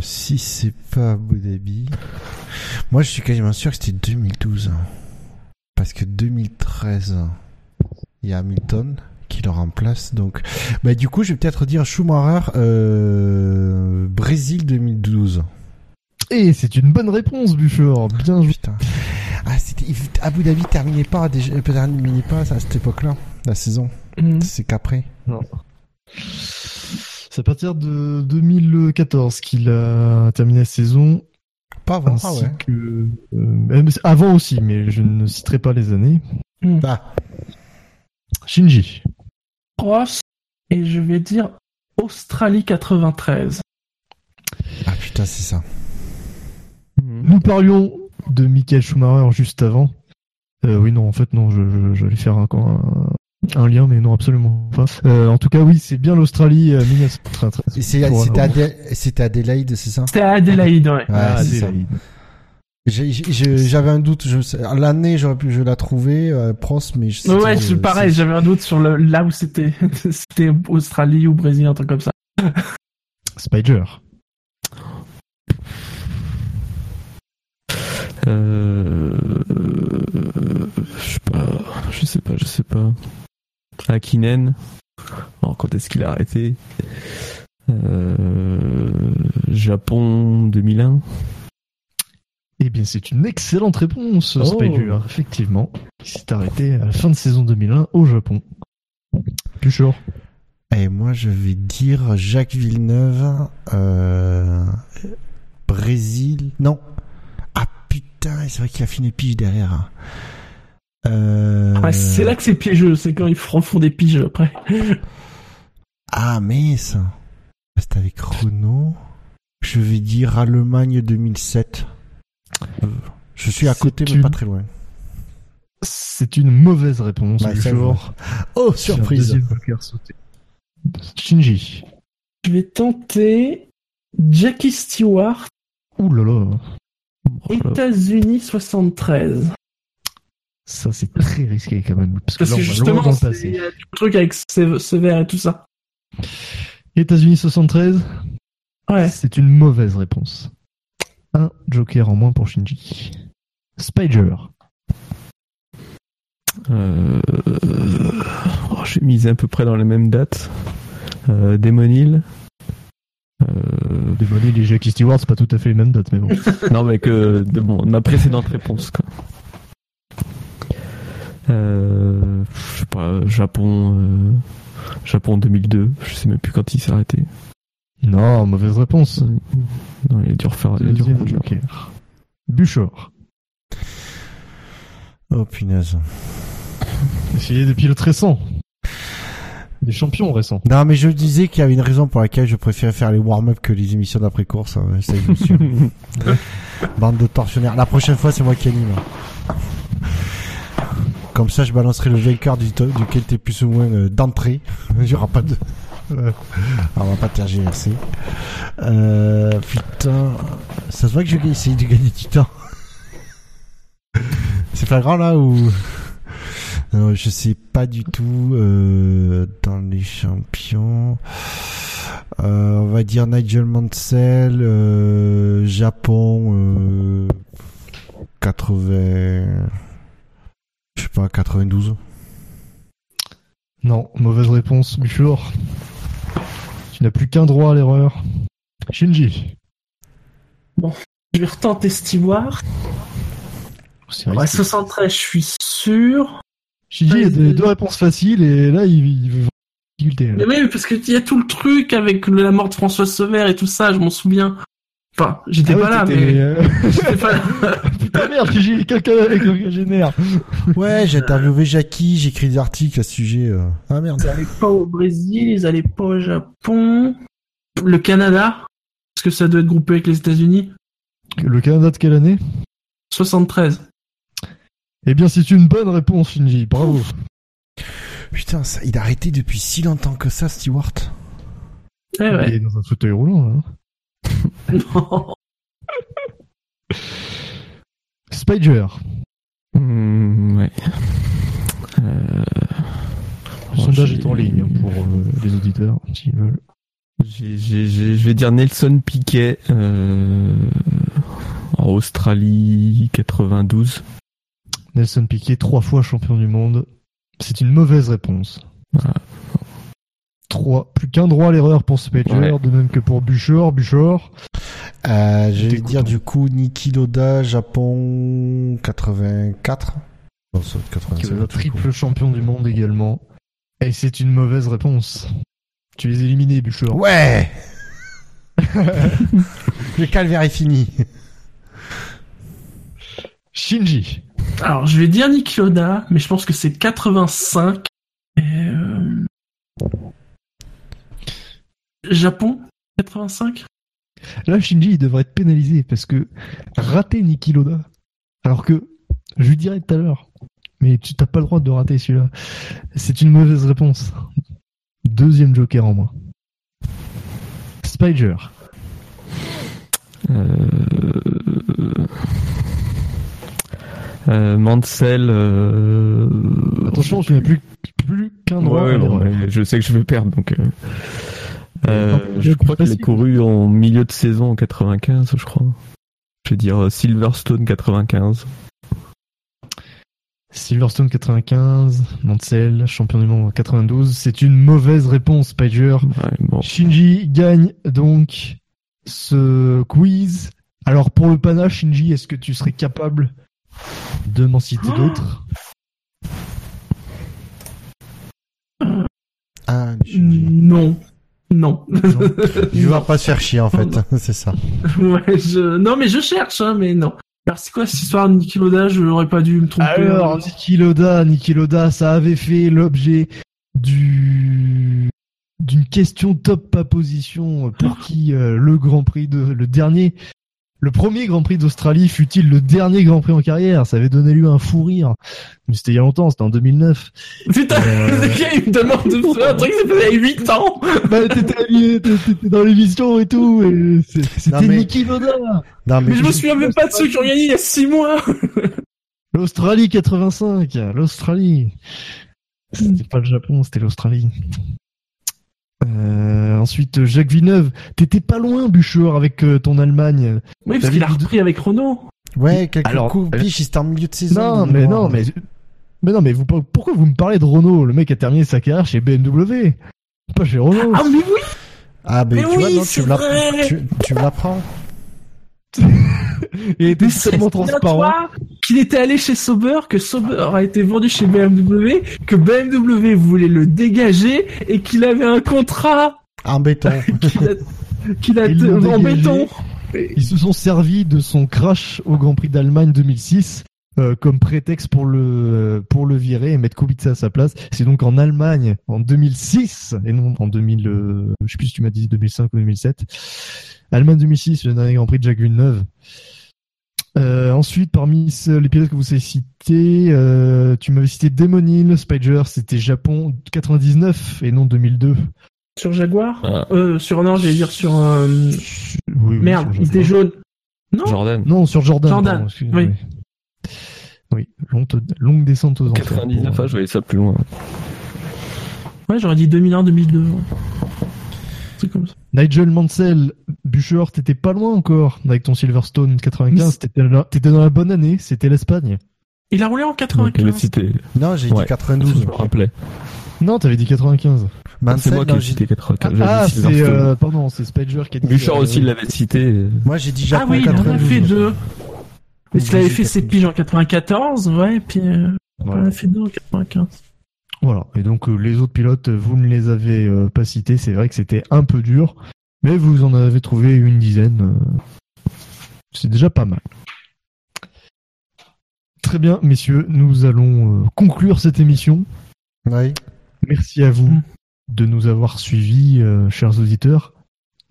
Si c'est pas Abu Dhabi, moi je suis quasiment sûr que c'était 2012 parce que 2013 il y a Hamilton qui le remplace donc bah du coup je vais peut-être dire Schumacher Brésil 2012. Et c'est une bonne réponse Buchor, bien joué. Putain. Ah, c'était Abu Dhabi terminait pas à cette époque-là, la saison. C'est qu'après. Non. C'est à partir de 2014 qu'il a terminé la saison. Pas avant. Ah ouais. Avant aussi, mais je ne citerai pas les années. Ah. Shinji. Prof, et je vais dire Australie 93. Ah putain, c'est ça. Nous parlions de Michael Schumacher juste avant. Oui, non, en fait, non, je vais faire un lien, mais non, absolument pas. En tout cas, oui, c'est bien l'Australie 1993. C'était Adélaïde, c'est ça? C'était Adélaïde, ouais. Adélaïde. J'avais un doute. L'année, je la trouvais proche, mais je sais pas. Ouais, c'est pareil, j'avais un doute sur là où c'était. C'était Australie ou Brésil, un truc comme ça. Spider. Je sais pas. Hakkinen. Alors, quand est-ce qu'il a arrêté? Japon 2001. Eh bien, c'est une excellente réponse, Spider. Effectivement. Il s'est arrêté à la fin de saison 2001 au Japon. Plus chaud. Et moi, je vais dire Jacques Villeneuve, Brésil. Non. Ah, putain, c'est vrai qu'il a fait une pige derrière. Ah, c'est là que c'est piégeux, c'est quand ils font des piges après. Ah, mais ça. C'est avec Renault. Je vais dire Allemagne 2007. Je suis à côté, mais pas très loin. C'est une mauvaise réponse du jour. Oh, surprise. Shinji. Je vais tenter Jackie Stewart. Ouh là là. États-Unis 73. Ça, c'est très risqué quand même. Parce que justement, c'est le truc avec ce verre et tout ça. États-Unis 73. Ouais. C'est une mauvaise réponse. Un joker en moins pour Shinji. Spider. J'ai misé à peu près dans les mêmes dates. Damon Hill. Damon Hill et Jackie Stewart, c'est pas tout à fait les mêmes dates, mais bon. Non, mais ma précédente réponse, quoi. Je sais pas, Japon 2002, je sais même plus quand il s'est arrêté. Non, mauvaise réponse. Non, il a dû refaire. Buchor. Oh punaise. Essayez des pilotes récents. Des champions récents. Non, mais je disais qu'il y avait une raison pour laquelle je préférais faire les warm-up que les émissions d'après-course. Hein. Ça, je suis... Bande de tortionnaires. La prochaine fois, c'est moi qui anime. Comme ça, je balancerai le vainqueur duquel t'es plus ou moins d'entrée. Il n'y aura pas de... on va pas tergiverser. Putain. Ça se voit que je vais essayer de gagner du temps. C'est flagrant là ou... Non, je sais pas du tout. Dans les champions... on va dire Nigel Mansell. Japon... 80... Je sais pas, 92. Non, mauvaise réponse, Buchor. Tu n'as plus qu'un droit à l'erreur. Shinji. Bon, je vais retenter Stewart. Ouais, 73, je suis sûr. Shinji, il y a deux réponses faciles et là, il veut difficulté. Mais oui, parce qu'il y a tout le truc avec la mort de François Sauvert et tout ça, je m'en souviens. Enfin, j'étais pas là, mais... J'étais pas là. Putain merde, j'ai quelqu'un avec le génère. Ouais, j'ai interviewé Jackie, j'ai écrit des articles à ce sujet. Ah merde. Ils allaient pas au Brésil, ils allaient pas au Japon. Le Canada, parce que ça doit être groupé avec les États-Unis. Le Canada de quelle année? 73. Eh bien, c'est une bonne réponse, Shinji, bravo. Putain, ça, il a arrêté depuis si longtemps que ça, Stewart. Eh ouais. Il est dans un fauteuil roulant, là. Non. Spider. Ouais. Le sondage est en ligne pour les auditeurs s'ils veulent. Je vais dire Nelson Piquet en Australie 92. Nelson Piquet, 3 fois champion du monde. C'est une mauvaise réponse. Voilà. 3. Plus qu'un droit à l'erreur pour Spider, ouais. De même que pour Buchor. Je vais dire du coup Niki Lauda, Japon 84. Bon, ça va être 87, triple champion du monde également. Et c'est une mauvaise réponse. Tu les éliminés, Buchor. Ouais. Le calvaire est fini. Shinji. Alors je vais dire Niki Lauda, mais je pense que c'est 85. Et Japon 85. Là, Shinji, il devrait être pénalisé parce que rater Niki Lauda, alors que je lui dirais tout à l'heure, mais tu t'as pas le droit de rater celui-là. C'est une mauvaise réponse. 2e joker en moins. Spider. Mansell. Attention, tu n'as plus qu'un droit. Ouais, non, je sais que je vais perdre, donc. Je crois qu'il a couru en milieu de saison en 95, je crois. Je vais dire Silverstone 95. Silverstone 95, Mansell, champion du monde en 92. C'est une mauvaise réponse, Spider. Ouais, bon. Shinji gagne donc ce quiz. Alors pour le panache, Shinji, est-ce que tu serais capable de m'en citer d'autres? Ah, non. Non. Il va pas se faire chier en fait, c'est ça. Ouais, non mais je cherche, hein, mais non. Alors c'est quoi cette histoire de Niki Lauda? Je n'aurais pas dû me tromper. Alors Niki Lauda, ça avait fait l'objet d'une question top à position pour qui le Grand Prix de le dernier Le premier Grand Prix d'Australie fut-il le dernier Grand Prix en carrière? Ça avait donné lieu à un fou rire. Mais c'était il y a longtemps, c'était en 2009. Putain, il me demande de faire un truc, ça faisait 8 ans! Bah, t'étais dans l'émission et tout, et c'était Niki Lauda! Mais je me souviens même pas de ceux qui ont gagné il y a 6 mois! L'Australie 85, l'Australie. C'était pas le Japon, c'était l'Australie. Ensuite, Jacques Villeneuve, t'étais pas loin, Bûcheur, avec ton Allemagne. Oui, parce qu'il a repris avec Renault. Ouais, quelques coups biche, il s'était en milieu de saison. Non, mais vous, pourquoi vous me parlez de Renault? Le mec a terminé sa carrière chez BMW. Pas chez Renault. Ah, mais oui! Ah, mais tu oui, vois, non, tu me l'apprends. Il était tellement transparent qu'il était allé chez Sauber, que Sauber a été vendu chez BMW, que BMW voulait le dégager et qu'il avait un contrat en béton. En béton. Ils se sont servis de son crash au Grand Prix d'Allemagne 2006 comme prétexte pour le virer et mettre Kubica à sa place. C'est donc en Allemagne en 2006 et non en 2000, je sais plus si tu m'as dit 2005 ou 2007. Allemagne 2006, le dernier Grand Prix de Jacques Villeneuve. Ensuite, parmi les pilotes que vous avez cités, tu m'avais cité Damon Hill, Spicer, c'était Japon 99 et non 2002. Sur Jaguar Oui, merde, il était jaune. Non, Jordan. Non, sur Jordan. Jordan, pardon, oui. Oui, longue descente aux enfers. 99, je voyais ça plus loin. Ouais, j'aurais dit 2001, 2002. Ouais. C'est comme ça. Nigel Mansell, Bûcher, t'étais pas loin encore avec ton Silverstone 95, t'étais dans la bonne année, c'était l'Espagne. Il a roulé en 95. Donc, non, j'ai dit 92, je me rappelais. Non, t'avais dit 95. Mansell, c'est moi qui ai cité 95. Ah, c'est Spicer qui a dit. Bûcher aussi l'avait cité. Moi j'ai dit Japon 92. Ah oui, il en a fait deux. Mais il avait fait ses piges en 94, ouais, et puis il en a fait deux en 95. Voilà, et donc les autres pilotes, vous ne les avez pas cités, c'est vrai que c'était un peu dur, mais vous en avez trouvé une dizaine, c'est déjà pas mal. Très bien, messieurs, nous allons conclure cette émission. Oui. Merci à vous de nous avoir suivis, chers auditeurs.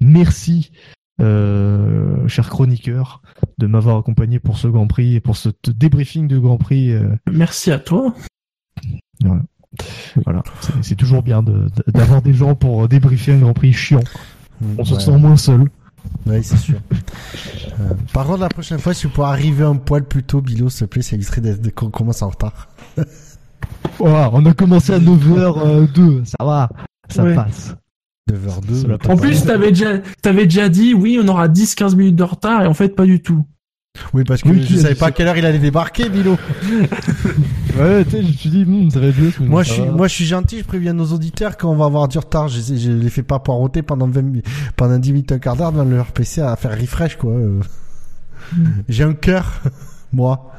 Merci, chers chroniqueurs, de m'avoir accompagné pour ce Grand Prix et pour ce débriefing de Grand Prix. Merci à toi. Voilà. Oui. Voilà, c'est toujours bien d'avoir des gens pour débriefer un Grand Prix chiant. On se sent moins seul. Oui, c'est sûr. Par contre, la prochaine fois, si vous pouvez arriver un poil plus tôt, Bilo, s'il te plaît, ça éviterait qu'on commence en retard. Wow, on a commencé à 9h02, ça va, ça passe. 9h02. En plus, t'avais déjà dit, oui, on aura 10-15 minutes de retard, et en fait, pas du tout. Oui, parce que je savais pas à quelle heure il allait débarquer, Bilo. Ouais, tu sais, je me suis dit, ça va être bien. Moi, je suis gentil, je préviens nos auditeurs qu'on va avoir du retard. Je les fais pas poireauter pendant 10 minutes, un quart d'heure dans leur PC à faire refresh, quoi. J'ai un cœur, moi.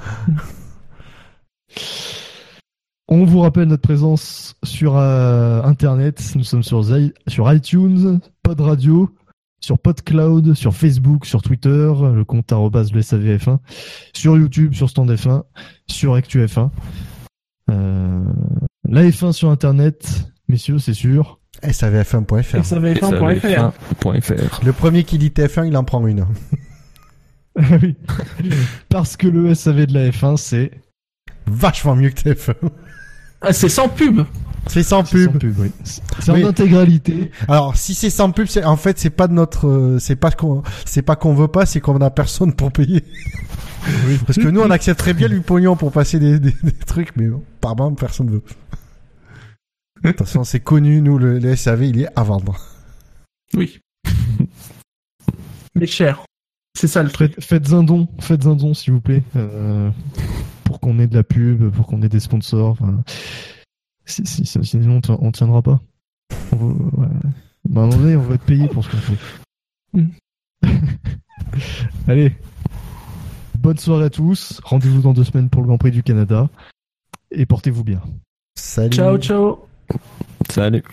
On vous rappelle notre présence sur Internet. Nous sommes sur iTunes, Pod Radio, sur PodCloud, sur Facebook, sur Twitter, le compte @lesavf1, sur YouTube, sur Stand F1, sur ActuF1. La F1 sur Internet, messieurs, c'est sûr. SAVF1.fr. SAVF1.fr. Le premier qui dit TF1, il en prend une. Oui. Parce que le SAV de la F1, c'est vachement mieux que TF1. Ah, c'est sans pub. C'est sans pub. Sans pub, oui. C'est en intégralité. Alors, si c'est sans pub, en fait, c'est pas de notre, c'est pas qu'on veut pas, c'est qu'on a personne pour payer. Oui. Parce que nous, on accepterait bien du pognon pour passer des trucs, mais bon, apparemment, personne veut. De toute façon, c'est connu, nous, le SAV, il est à vendre. Oui. Mais cher. C'est ça le truc. Faites un don, s'il vous plaît, pour qu'on ait de la pub, pour qu'on ait des sponsors, enfin. Sinon, on tiendra pas. On va être payé pour ce qu'on fait. Allez. Bonne soirée à tous. Rendez-vous dans 2 semaines pour le Grand Prix du Canada. Et portez-vous bien. Salut. Ciao, ciao. Salut.